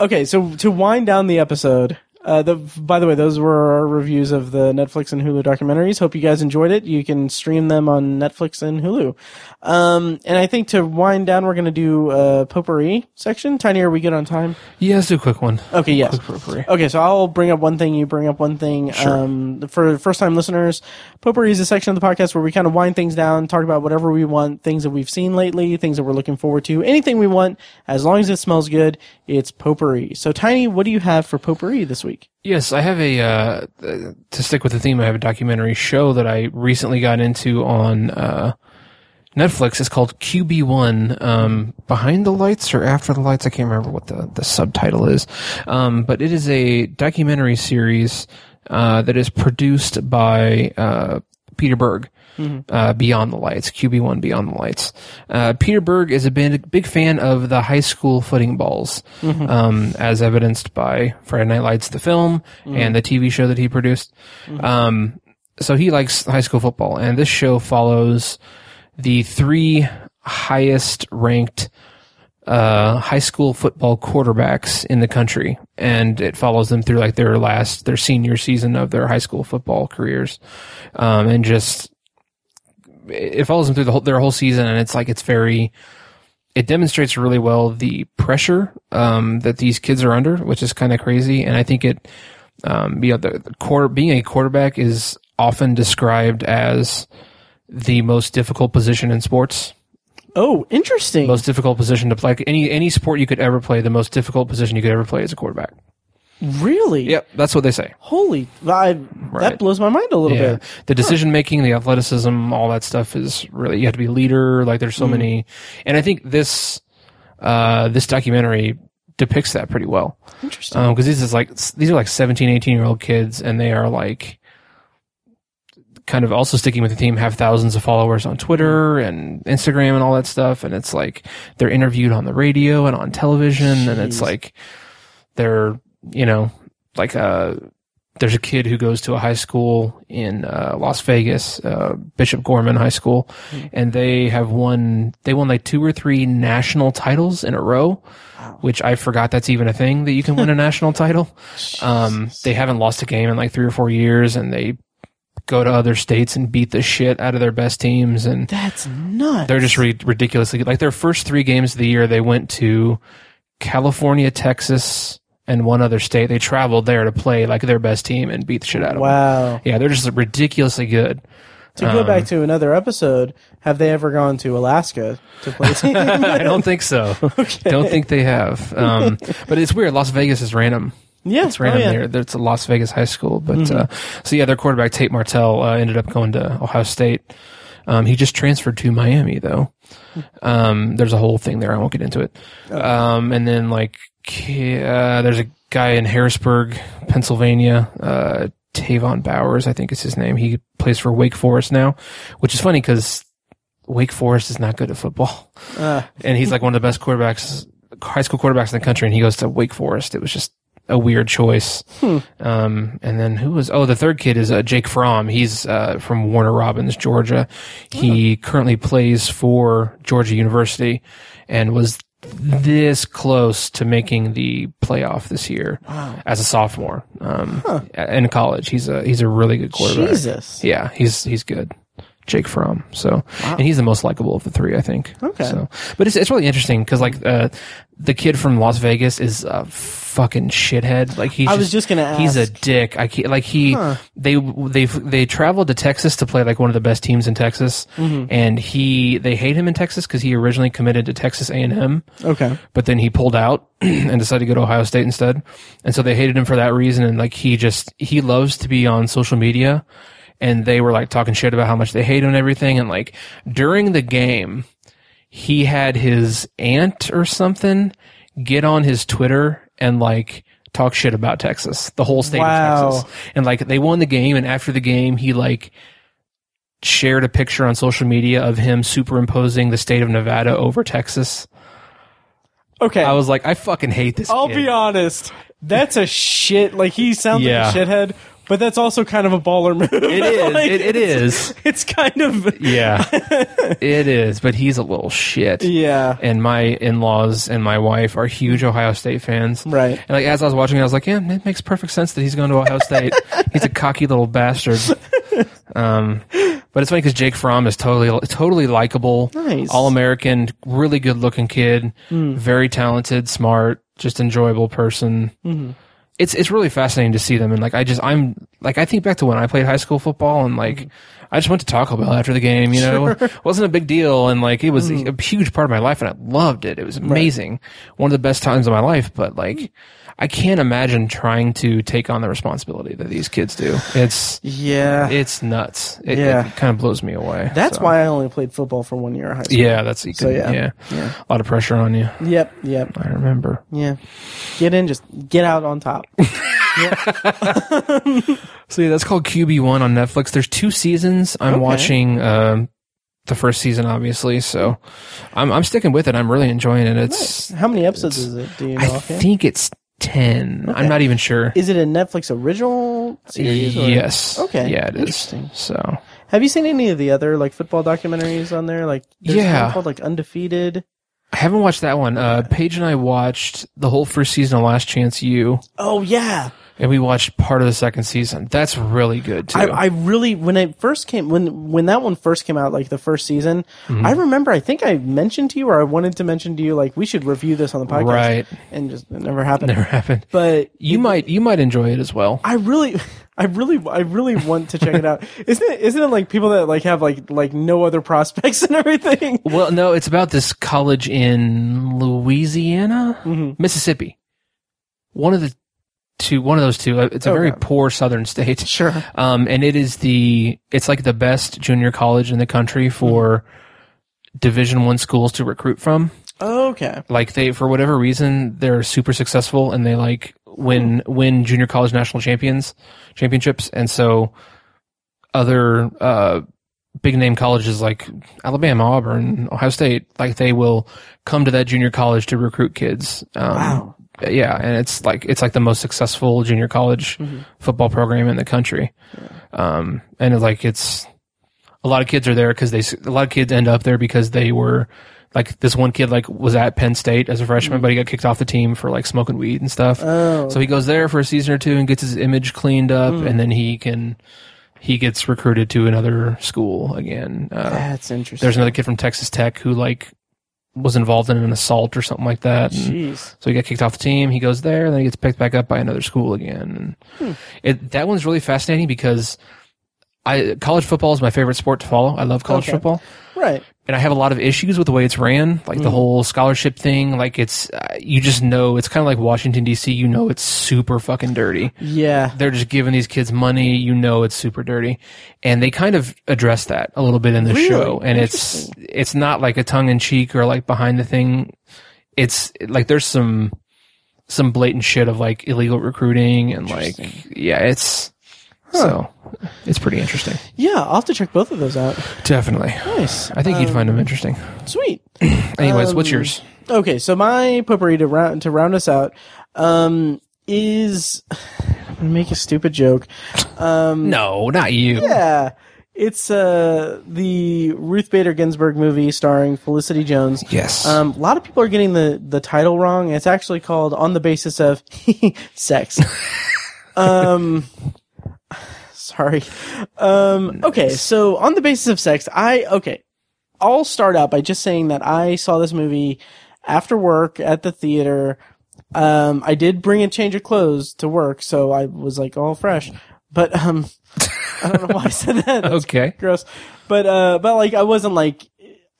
okay, so to wind down the episode, uh, the by the way, those were our reviews of the Netflix and Hulu documentaries. Hope you guys enjoyed it. You can stream them on Netflix and Hulu. Um, and I think to wind down, we're gonna do a potpourri section. Tiny, are we good on time? Yeah, let's do a quick one. Okay, yes. Quick potpourri. Okay, so I'll bring up one thing. You bring up one thing. Sure. Um, for first-time listeners, potpourri is a section of the podcast where we kind of wind things down, talk about whatever we want, things that we've seen lately, things that we're looking forward to, anything we want, as long as it smells good. It's potpourri. So, Tiny, what do you have for potpourri this week? Yes, I have a, uh, to stick with the theme, I have a documentary show that I recently got into on uh, Netflix. It's called Q B one, um, Behind the Lights or After the Lights. I can't remember what the, the subtitle is. Um, but it is a documentary series uh, that is produced by uh, Peter Berg. Mm-hmm. Uh, Beyond the Lights, Q B one Beyond the Lights. Uh, Peter Berg is a big, big fan of the high school footing balls, mm-hmm. um, as evidenced by Friday Night Lights, the film, mm-hmm. and the T V show that he produced. Mm-hmm. Um, so he likes high school football, and this show follows the three highest ranked uh, high school football quarterbacks in the country, and it follows them through like their last, their senior season of their high school football careers, um, and just. It follows them through the whole, their whole season, and it's like it's very. It demonstrates really well the pressure um, that these kids are under, which is kind of crazy. And I think it, um, you know, the, the core being a quarterback is often described as the most difficult position in sports. Oh, interesting! Most difficult position to play. Like any any sport you could ever play, the most difficult position you could ever play is a quarterback. Really? Yep, that's what they say. Holy, I, right. That blows my mind a little yeah. bit. The decision-making, the athleticism, all that stuff is really, you have to be a leader, like there's so mm. many. And I think this uh, this documentary depicts that pretty well. Interesting. Because um, these is like these are like seventeen, eighteen-year-old kids, and they are like kind of also sticking with the theme, have thousands of followers on Twitter and Instagram and all that stuff. And it's like they're interviewed on the radio and on television, Jeez. and it's like they're... You know, like uh, there's a kid who goes to a high school in uh, Las Vegas, uh, Bishop Gorman High School, mm-hmm. and they have won. They won like two or three national titles in a row, wow. which I forgot that's even a thing that you can win a national title. Um, they haven't lost a game in like three or four years, and they go to other states and beat the shit out of their best teams. And that's nuts. They're just re- ridiculously like their first three games of the year. They went to California, Texas. And one other state, they traveled there to play like their best team and beat the shit out of wow. them. Wow. Yeah, they're just ridiculously good. To um, go back to another episode, have they ever gone to Alaska to play a team? I don't think so. Okay. Don't think they have. Um, but it's weird. Las Vegas is random. Yeah. It's random oh, yeah. there. It's a Las Vegas high school. But mm-hmm. uh, so, yeah, their quarterback, Tate Martell, uh, ended up going to Ohio State. Um, he just transferred to Miami, though. Um, there's a whole thing there. I won't get into it. Okay. Um, and then, like, Uh, there's a guy in Harrisburg, Pennsylvania, uh, Tavon Bowers, I think is his name. He plays for Wake Forest now, which is funny because Wake Forest is not good at football. Uh. And he's like one of the best quarterbacks, high school quarterbacks in the country, and he goes to Wake Forest. It was just a weird choice. Hmm. Um, and then who was, oh, the third kid is uh, Jake Fromm. He's uh, from Warner Robins, Georgia. He oh. currently plays for Georgia University and was this close to making the playoff this year wow. as a sophomore um, huh. in college. He's a he's a really good quarterback. Jesus. Yeah, he's he's good. Jake Fromm. So, wow. and he's the most likable of the three, I think. Okay. So, but it's it's really interesting because like uh, the kid from Las Vegas is a fucking shithead. Like he's I was just, just gonna ask. He's a dick. I can't, like he huh. they they they traveled to Texas to play like one of the best teams in Texas, mm-hmm. and he they hate him in Texas because he originally committed to Texas A and M. Okay. But then he pulled out and decided to go to Ohio State instead, and so they hated him for that reason. And like he just he loves to be on social media. and they were like talking shit about how much they hate him and everything. And like during the game, he had his aunt or something get on his Twitter and like talk shit about Texas, the whole state wow. of Texas. And like they won the game, and after the game, he like shared a picture on social media of him superimposing the state of Nevada over Texas. Okay. I was like, I fucking hate this I'll kid. be honest. That's a shit. Like, he sounds yeah. like a shithead, but that's also kind of a baller move. It is. like, it, it is. It's, it's kind of... yeah. It is, but he's a little shit. Yeah. And my in-laws and my wife are huge Ohio State fans. Right. And like as I was watching it, I was like, yeah, it makes perfect sense that he's going to Ohio State. He's a cocky little bastard. Um, but it's funny because Jake Fromm is totally, totally likable, nice. all-American, really good-looking kid, mm. very talented, smart, just enjoyable person. Mm-hmm. It's it's really fascinating to see them, and like I just I'm like I think back to when I played high school football, and like I just went to Taco Bell after the game, you know, sure. it wasn't a big deal, and like it was mm-hmm. a huge part of my life, and I loved it. It was amazing, right. one of the best times of my life. But like I can't imagine trying to take on the responsibility that these kids do. It's yeah, it's nuts. It, yeah. it kind of blows me away. That's so. why I only played football for one year of high school. Yeah, that's so yeah. yeah, yeah, a lot of pressure on you. Yep, yep. I remember. Yeah, get in, just get out on top. So yeah, that's called Q B one on Netflix. There's two seasons. I'm okay. watching um, the first season, obviously. So I'm I'm sticking with it. I'm really enjoying it. It's nice. How many episodes is it? Do you know? I okay. think it's ten. Okay. I'm not even sure. Is it a Netflix original series? Or? Yes. Okay. Yeah, it is. So, have you seen any of the other like football documentaries on there? Like, there's yeah, one called like Undefeated. I haven't watched that one. Uh, Paige and I watched the whole first season of Last Chance U. Oh, yeah. And we watched part of the second season. That's really good, too. I, I really, when it first came, when when that one first came out, like the first season, mm-hmm. I remember, I think I mentioned to you, or I wanted to mention to you, like, we should review this on the podcast. Right. And just, it never happened. Never happened. But you it, might, you might enjoy it as well. I really... I really, I really want to check it out. Isn't it, isn't it like people that like have like, like no other prospects and everything? Well, no, it's about this college in Louisiana, mm-hmm. Mississippi. One of the two, one of those two. It's a oh, very God. poor southern state. Sure. Um, and it is the, it's like the best junior college in the country for mm-hmm. Division I schools to recruit from. Oh, okay. Like they, for whatever reason, they're super successful and they like win, mm. win junior college national champions, championships. And so other, uh, big name colleges like Alabama, Auburn, Ohio State, like they will come to that junior college to recruit kids. Um, wow. Yeah. And it's like, it's like the most successful junior college mm-hmm. football program in the country. Yeah. Um, and it's like, it's a lot of kids are there because they, a lot of kids end up there because they were, like this one kid like was at Penn State as a freshman, mm-hmm. but he got kicked off the team for like smoking weed and stuff. Oh. So he goes there for a season or two and gets his image cleaned up, mm. and then he can he gets recruited to another school again. Uh, That's interesting. There's another kid from Texas Tech who like was involved in an assault or something like that. Jeez. And so he got kicked off the team. He goes there, and then he gets picked back up by another school again. And hmm. it, that one's really fascinating because I college football is my favorite sport to follow. I love college okay. football. Right. And I have a lot of issues with the way it's ran, like mm. the whole scholarship thing. Like it's, uh, you just know, it's kind of like Washington, D C, you know, it's super fucking dirty. Yeah. They're just giving these kids money. You know, it's super dirty. And they kind of address that a little bit in the really? show. And it's, it's not like a tongue in cheek or like behind the thing. It's like, there's some, some blatant shit of like illegal recruiting and like, yeah, it's, huh. So it's pretty interesting. Yeah, I'll have to check both of those out. Definitely. Nice. I think um, you'd find them interesting. Sweet. Anyways, um, what's yours? Okay, so my potpourri to round to round us out um, is I'm gonna make a stupid joke. Um, no, not you. Yeah, it's uh, the Ruth Bader Ginsburg movie starring Felicity Jones. Yes. Um, a lot of people are getting the the title wrong. It's actually called On the Basis of Sex. um. Sorry. Um, okay, so On the Basis of Sex, I, okay, I'll start out by just saying that I saw this movie after work at the theater. Um, I did bring a change of clothes to work, so I was like all fresh. But, um, I don't know why I said that. That's okay. Gross. But, uh, but like I wasn't like,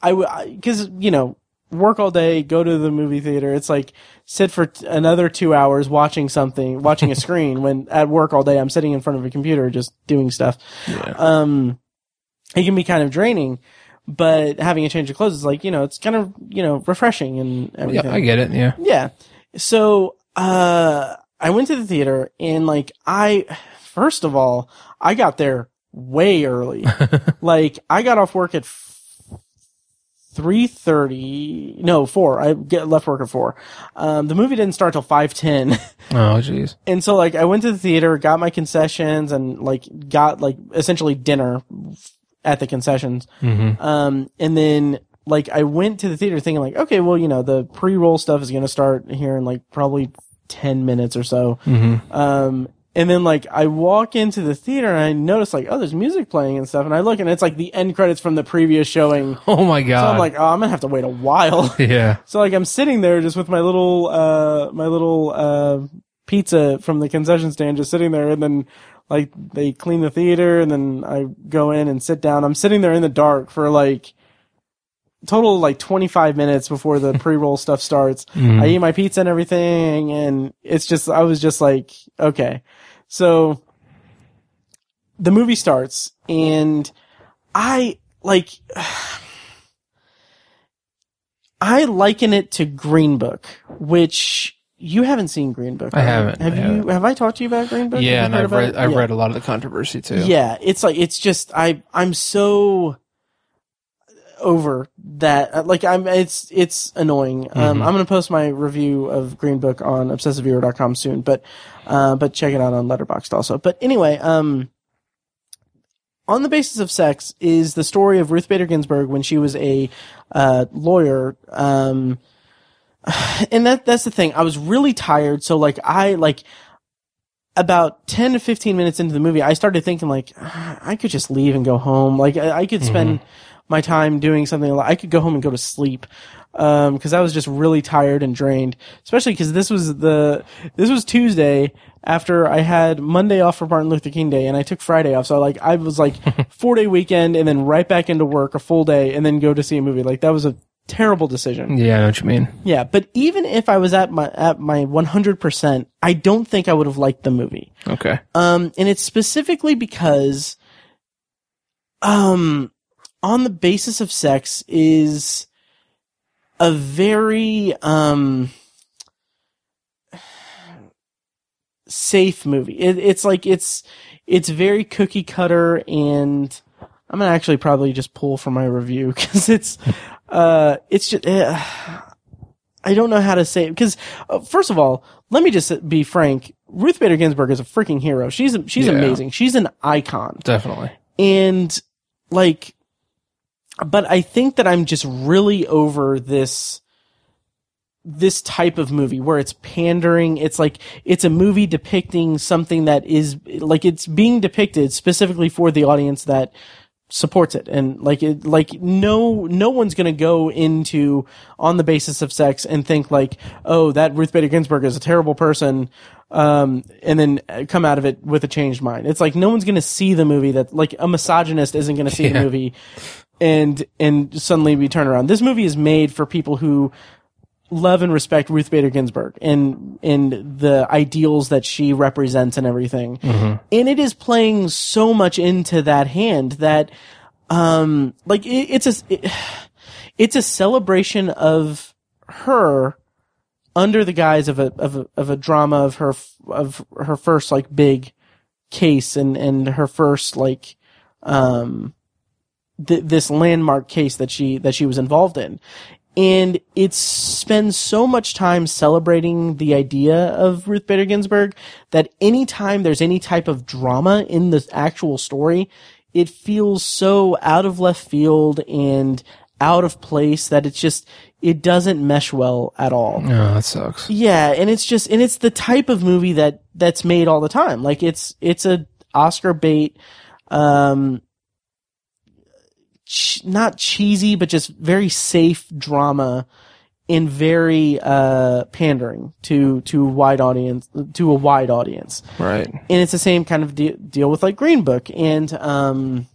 I, I, cause, you know, work all day, go to the movie theater. It's like sit for t- another two hours watching something, watching a screen when at work all day I'm sitting in front of a computer just doing stuff. Yeah. Um, it can be kind of draining, but having a change of clothes is like, you know, it's kind of, you know, refreshing and everything. Yeah, I get it. Yeah. Yeah. So, uh, I went to the theater and like, I, first of all, I got there way early. Like I got off work at three thirty, no, four. I get left work at four. Um, the movie didn't start till five ten. Oh, jeez. And so, like, I went to the theater, got my concessions, and, like, got, like, essentially dinner at the concessions. Mm-hmm. Um, and then, like, I went to the theater thinking, like, okay, well, you know, the pre-roll stuff is going to start here in, like, probably ten minutes or so. Mm-hmm. Um, and then, like, I walk into the theater and I notice, like, oh, there's music playing and stuff. And I look and it's, like, the end credits from the previous showing. Oh, my God. So I'm like, oh, I'm going to have to wait a while. Yeah. So, like, I'm sitting there just with my little, uh, my little, uh, pizza from the concession stand just sitting there. And then, like, they clean the theater and then I go in and sit down. I'm sitting there in the dark for, like, total, like, twenty-five minutes before the pre-roll stuff starts. Mm. I eat my pizza and everything. And it's just, I was just like, okay. So the movie starts and I like, I liken it to Green Book, which you haven't seen Green Book. Right? I haven't. Have I haven't. you, have I talked to you about Green Book? Yeah. And I've read, I've yeah. read a lot of the controversy too. Yeah. It's like, it's just, I, I'm so over that. Like I'm, it's, it's annoying. Mm-hmm. Um, I'm going to post my review of Green Book on Obsessive Viewer dot com soon, but, uh, but check it out on Letterboxd also. But anyway, um, On the Basis of Sex is the story of Ruth Bader Ginsburg when she was a, uh, lawyer. Um, and that, that's the thing. I was really tired. So like, I like, about ten to fifteen minutes into the movie, I started thinking like, I could just leave and go home. Like I, I could spend mm-hmm. my time doing something. I could go home and go to sleep. Um, cause I was just really tired and drained, especially cause this was the, this was Tuesday after I had Monday off for Martin Luther King Day and I took Friday off. So like, I was like four day weekend and then right back into work a full day and then go to see a movie. Like that was a terrible decision. Yeah. I know what you mean. Yeah. But even if I was at my, at my one hundred percent, I don't think I would have liked the movie. Okay. Um, and it's specifically because, um, On the Basis of Sex is a very um safe movie. It, it's like it's it's very cookie cutter, and I'm gonna actually probably just pull from my review because it's uh it's just uh, I don't know how to say it because uh, first of all, let me just be frank. Ruth Bader Ginsburg is a freaking hero. She's she's yeah. amazing. She's an icon, definitely, and like. But I think that I'm just really over this, this type of movie where it's pandering. It's like, it's a movie depicting something that is like, it's being depicted specifically for the audience that supports it. And like, it, like no, no one's going to go into On the Basis of Sex and think like, oh, that Ruth Bader Ginsburg is a terrible person. Um, and then come out of it with a changed mind. It's like, no one's going to see the movie that like a misogynist isn't going to see yeah. the movie. And, and suddenly we turn around. This movie is made for people who love and respect Ruth Bader Ginsburg and, and the ideals that she represents and everything. Mm-hmm. And it is playing so much into that hand that, um, like it, it's a, it, it's a celebration of her under the guise of a, of a, of a drama of her, of her first like big case and, and her first like, um, Th- this landmark case that she that she was involved in, and it spends so much time celebrating the idea of Ruth Bader Ginsburg that anytime there's any type of drama in the actual story, it feels so out of left field and out of place that it's just it doesn't mesh well at all. No, that sucks. Yeah, and it's just and it's the type of movie that that's made all the time. Like it's it's a Oscar bait. Um, not cheesy, but just very safe drama and very, uh, pandering to, to wide audience, to a wide audience. Right. And it's the same kind of de- deal with like Green Book and, um,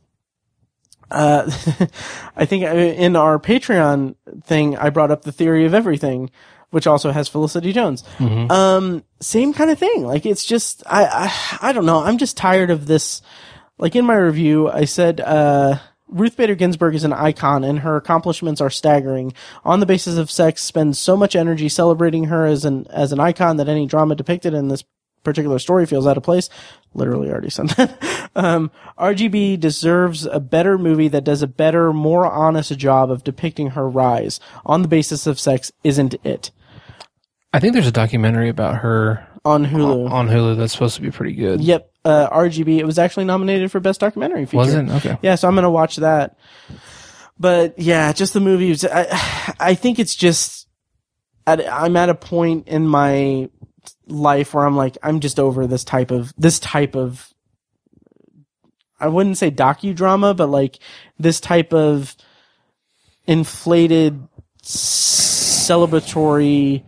uh, I think in our Patreon thing, I brought up The Theory of Everything, which also has Felicity Jones. Mm-hmm. Um, same kind of thing. Like, it's just, I, I, I don't know. I'm just tired of this. Like, in my review, I said, uh, Ruth Bader Ginsburg is an icon, and her accomplishments are staggering. On the Basis of Sex spends so much energy celebrating her as an as an icon that any drama depicted in this particular story feels out of place. Literally already said that. Um, R G B deserves a better movie that does a better, more honest job of depicting her rise. On the Basis of Sex isn't it. I think there's a documentary about her on Hulu. On, on Hulu, that's supposed to be pretty good. Yep. Uh, R G B, it was actually nominated for Best Documentary Feature. Wasn't? Okay. Yeah, so I'm going to watch that. But yeah, just the movie. Was, I, I think it's just, at, I'm at a point in my life where I'm like, I'm just over this type of, this type of, I wouldn't say docudrama, but like this type of inflated celebratory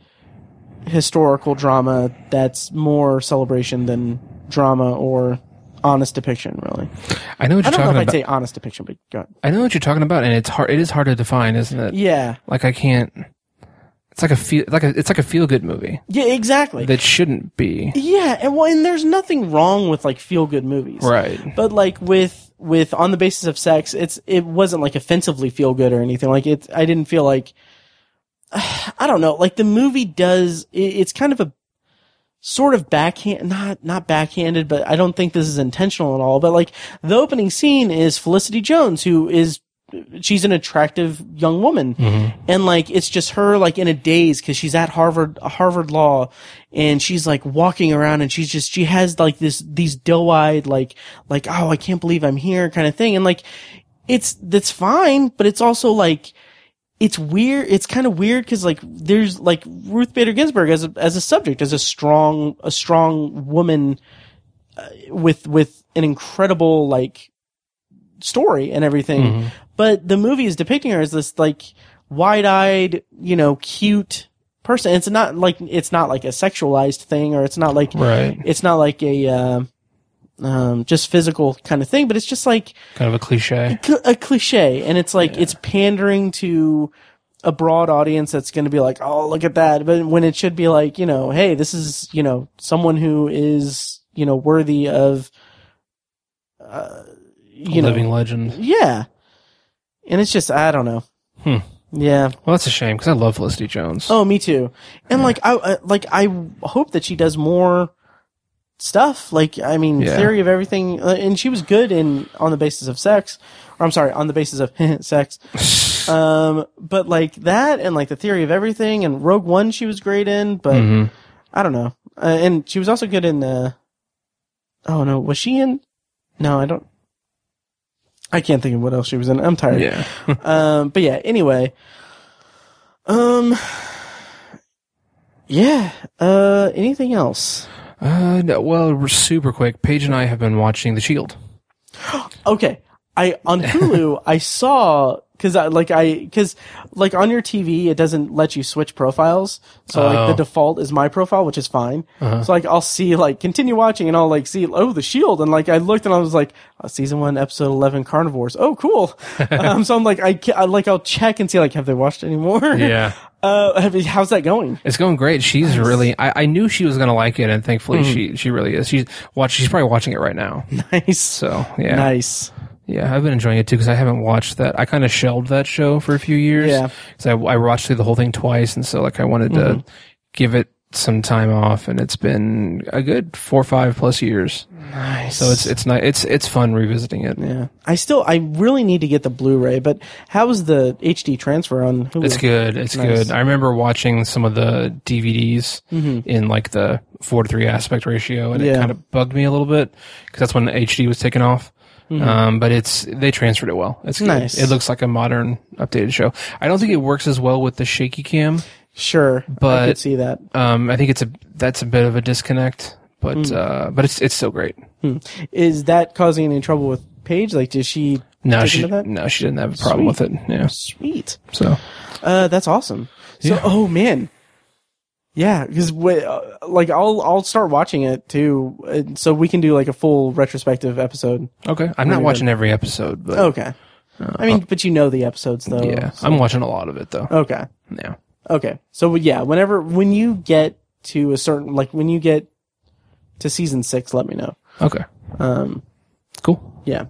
historical drama that's more celebration than drama or honest depiction, really. I know what you're talking about. I don't know if about. I'd say honest depiction, but go ahead. I know what you're talking about, and it's hard. It is hard to define, isn't it? Yeah. Like I can't. It's like a feel. Like a, it's like a feel-good movie. Yeah, exactly. That shouldn't be. Yeah, and well, and there's nothing wrong with like feel-good movies, right? But like with with On the Basis of Sex, it's it wasn't like offensively feel-good or anything. Like it, I didn't feel like. I don't know. Like the movie does. It, it's kind of a. Sort of backhand, not not backhanded, but I don't think this is intentional at all. But like the opening scene is Felicity Jones, who is she's an attractive young woman, mm-hmm. and like it's just her like in a daze because she's at Harvard Harvard Law, and she's like walking around and she's just she has like this these doe eyed like like oh I can't believe I'm here kind of thing, and like it's that's fine, but it's also like. It's weird. It's kind of weird because like there's like Ruth Bader Ginsburg as a, as a subject, as a strong a strong woman uh, with with an incredible like story and everything. Mm-hmm. But the movie is depicting her as this like wide-eyed, you know, cute person. It's not like it's not like a sexualized thing, or it's not like right. It's not like a. Uh, Um, just physical kind of thing, but it's just like kind of a cliche, a, a cliche, and it's like yeah. It's pandering to a broad audience that's going to be like, oh, look at that, but when it should be like, you know, hey, this is you know someone who is you know worthy of, uh, you a know, living legend, yeah, and it's just I don't know, hmm. yeah. Well, that's a shame because I love Felicity Jones. Oh, me too, and yeah. like I, I like I hope that she does more. Stuff like I mean, yeah. Theory of Everything, uh, and she was good in On the Basis of Sex, or I'm sorry, On the Basis of Sex. Um, but like that, and like The Theory of Everything, and Rogue One, she was great in. But mm-hmm. I don't know, uh, and she was also good in. Uh, oh no, was she in? No, I don't. I can't think of what else she was in. I'm tired. Yeah. um, but yeah. Anyway. Um. Yeah. Uh. Anything else? Uh, no, well, we're super quick. Paige and I have been watching The Shield. Okay. I, on Hulu, I saw, cause I, like, I, cause, like, on your T V, it doesn't let you switch profiles. So, oh. like, the default is my profile, which is fine. Uh-huh. So, like, I'll see, like, continue watching and I'll, like, see, oh, The Shield. And, like, I looked and I was like, oh, season one, episode eleven, carnivores. Oh, cool. um, so I'm like, I, I, like, I'll check and see, like, have they watched any more? Yeah. Uh, how's that going? It's going great. She's nice. really. I, I knew she was going to like it, and thankfully mm. she she really is. She's watch. She's probably watching it right now. Nice. So yeah. Nice. Yeah, I've been enjoying it too because I haven't watched that. I kind of shelved that show for a few years. Yeah. Because I, I watched through the whole thing twice, and so like I wanted mm-hmm. to give it some time off, and it's been a good four or five plus years. Nice. So it's it's nice. It's it's fun revisiting it. Yeah. I still I really need to get the Blu-ray, but how is the H D transfer on Hulu? It's good. It's nice. good. I remember watching some of the D V Ds mm-hmm. in like the four to three aspect ratio, and yeah. it kind of bugged me a little bit because that's when the H D was taken off. Mm-hmm. Um, but it's they transferred it well. It's good. Nice. It looks like a modern updated show. I don't think it works as well with the shaky cam. Sure, but I could see that. Um, I think it's a that's a bit of a disconnect, but mm. uh, but it's it's still great. Mm. Is that causing any trouble with Paige? Like, did she? No, she that? no, she didn't have a problem Sweet. with it. Yeah, Sweet. So, uh, that's awesome. So, yeah. oh man, yeah, because uh, like I'll I'll start watching it too, uh, so we can do like a full retrospective episode. Okay, I'm not watching every episode, but okay. Uh, I mean, uh, but you know the episodes, though. Yeah, so. I'm watching a lot of it, though. Okay. Yeah. Okay. So, yeah, whenever, when you get to a certain, like, when you get to season six, let me know. Okay. Um. Cool. Yeah.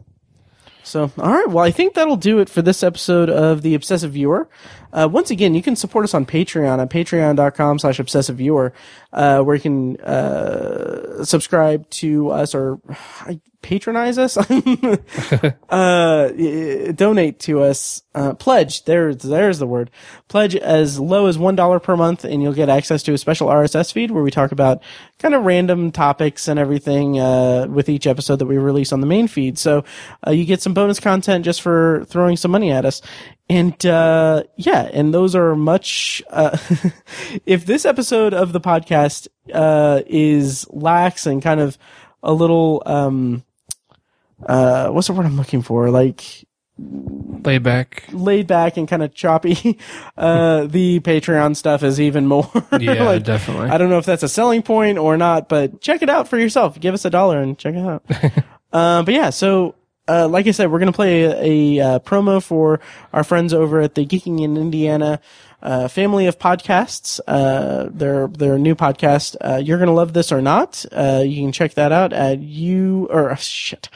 So, all right. Well, I think that'll do it for this episode of The Obsessive Viewer. Uh, once again, you can support us on Patreon at patreon.com slash obsessive viewer, uh, where you can, uh, subscribe to us or patronize us, uh, donate to us, uh, pledge. There's, there's the word. Pledge as low as one dollar per month, and you'll get access to a special R S S feed where we talk about kind of random topics and everything, uh, with each episode that we release on the main feed. So, uh, you get some bonus content just for throwing some money at us. And, uh, yeah, and those are much, uh, if this episode of the podcast, uh, is lax and kind of a little, um, uh, what's the word I'm looking for? Like, laid back, laid back and kind of choppy. Uh, the Patreon stuff is even more. Yeah, like, definitely. I don't know if that's a selling point or not, but check it out for yourself. Give us a dollar and check it out. uh, but yeah, so, Uh, like I said, we're going to play a, a, a promo for our friends over at the Geeking in Indiana uh, family of podcasts. Uh, their their new podcast, uh, You're Going to Love This or Not. Uh, you can check that out at you or shit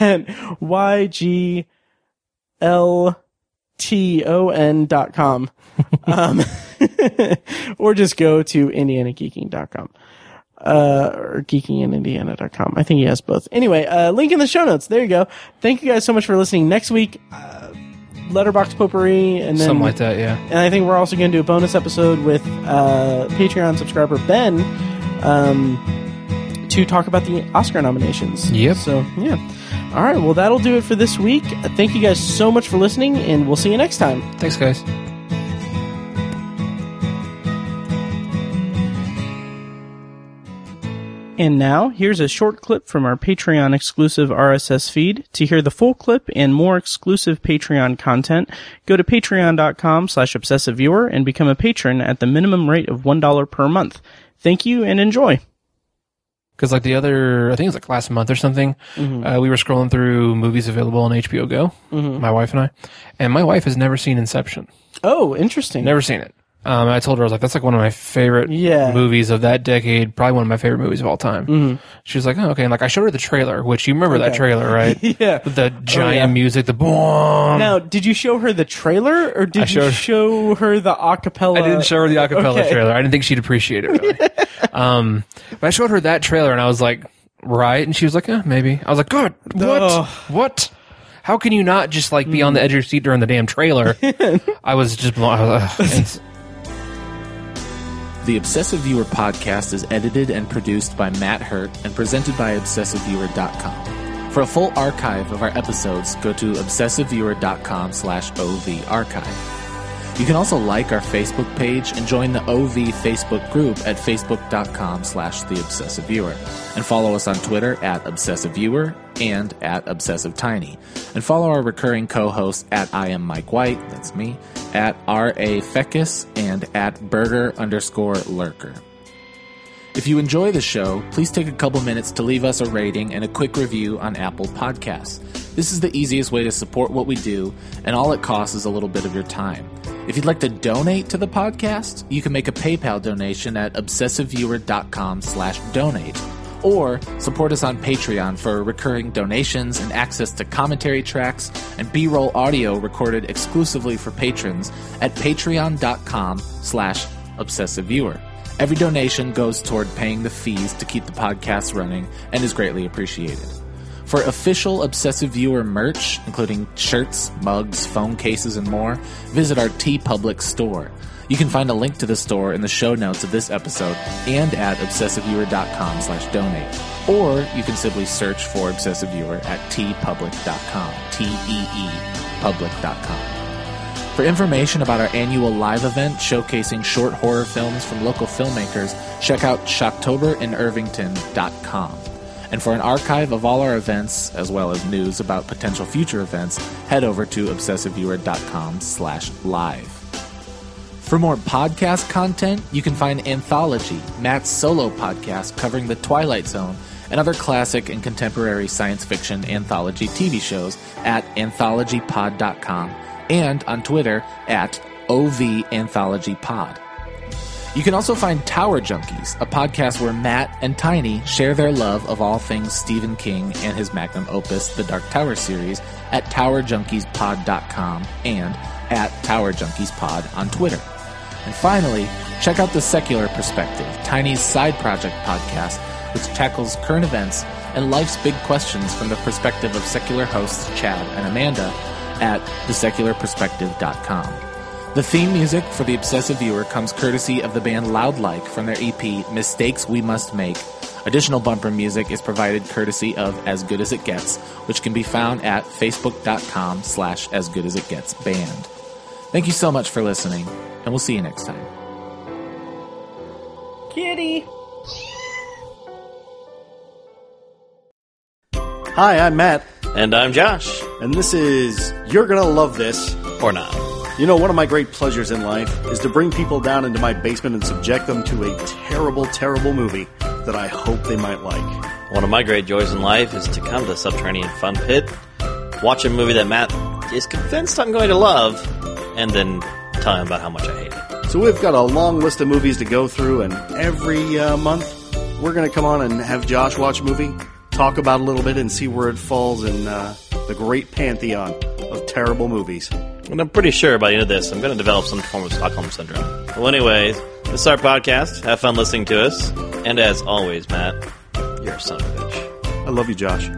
at Y G L T O N dot com, um, or just go to indiana geeking dot com. Uh, or geeking in indiana dot com. I think he has both. Anyway, uh, link in the show notes. There you go. Thank you guys so much for listening. Next week, uh, Letterboxd Potpourri, and then something like that, yeah. And I think we're also going to do a bonus episode with, uh, Patreon subscriber Ben, um, to talk about the Oscar nominations. Yep. So, yeah. All right. Well, that'll do it for this week. Thank you guys so much for listening, and we'll see you next time. Thanks, guys. And now, here's a short clip from our Patreon-exclusive R S S feed. To hear the full clip and more exclusive Patreon content, go to patreon.com slash obsessiveviewer and become a patron at the minimum rate of one dollar per month. Thank you, and enjoy. Because, like, the other, I think it was, like, last month or something, mm-hmm. uh, we were scrolling through movies available on H B O Go, mm-hmm. my wife and I, and my wife has never seen Inception. Oh, interesting. Never seen it. Um, I told her, I was like, that's like one of my favorite yeah. movies of that decade, probably one of my favorite movies of all time. Mm-hmm. She was like, oh, okay. And like, I showed her the trailer, which you remember okay. that trailer, right? yeah. With the giant oh, yeah. music, the boom. Now, did you show her the trailer or did showed, you show her the acapella? I didn't show her the acapella okay. trailer. I didn't think she'd appreciate it really. um, but I showed her that trailer and I was like, right? And she was like, eh, maybe. I was like, God, what? Oh. What? How can you not just like be mm. on the edge of your seat during the damn trailer? I was just blown. I was like, The Obsessive Viewer podcast is edited and produced by Matt Hurt and presented by obsessive viewer dot com. For a full archive of our episodes, go to obsessiveviewer.com slash ovarchive. You can also like our Facebook page and join the O V Facebook group at facebook.com slash theobsessiveviewer. And follow us on Twitter at obsessiveviewer and at obsessivetiny. And follow our recurring co-hosts at I am Mike White, that's me, at R A Fecus, and at burger underscore lurker. If you enjoy the show, please take a couple minutes to leave us a rating and a quick review on Apple Podcasts. This is the easiest way to support what we do, and all it costs is a little bit of your time. If you'd like to donate to the podcast, you can make a PayPal donation at obsessiveviewer.com slash donate. Or support us on Patreon for recurring donations and access to commentary tracks and B-roll audio recorded exclusively for patrons at patreon.com slash obsessiveviewer. Every donation goes toward paying the fees to keep the podcast running and is greatly appreciated. For official Obsessive Viewer merch, including shirts, mugs, phone cases, and more, visit our TeePublic store. You can find a link to the store in the show notes of this episode and at obsessiveviewer.com slash donate. Or you can simply search for Obsessive Viewer at tee public dot com, T E E, public dot com. For information about our annual live event showcasing short horror films from local filmmakers, check out shocktober in irvington dot com. And for an archive of all our events, as well as news about potential future events, head over to obsessiveviewer.com slash live. For more podcast content, you can find Anthology, Matt's solo podcast covering the Twilight Zone, and other classic and contemporary science fiction anthology T V shows at anthology pod dot com and on Twitter at O V Anthology Pod. You can also find Tower Junkies, a podcast where Matt and Tiny share their love of all things Stephen King and his magnum opus, the Dark Tower series, at tower junkies pod dot com and at tower junkies pod on Twitter. And finally, check out The Secular Perspective, Tiny's side project podcast, which tackles current events and life's big questions from the perspective of secular hosts Chad and Amanda at the secular perspective dot com. The theme music for The Obsessive Viewer comes courtesy of the band Loudlike from their E P, Mistakes We Must Make. Additional bumper music is provided courtesy of As Good As It Gets, which can be found at facebook.com slash As Good As It Gets Band. Thank you so much for listening, and we'll see you next time. Kitty! Hi, I'm Matt. And I'm Josh. And this is You're Gonna Love This or Not. You know, one of my great pleasures in life is to bring people down into my basement and subject them to a terrible, terrible movie that I hope they might like. One of my great joys in life is to come to the Subterranean Fun Pit, watch a movie that Matt is convinced I'm going to love, and then tell him about how much I hate it. So we've got a long list of movies to go through, and every uh, month we're going to come on and have Josh watch a movie, talk about it a little bit, and see where it falls in uh, the great pantheon of terrible movies. And I'm pretty sure by the end of this, I'm going to develop some form of Stockholm Syndrome. Well, anyways, this is our podcast. Have fun listening to us. And as always, Matt, you're a son of a bitch. I love you, Josh.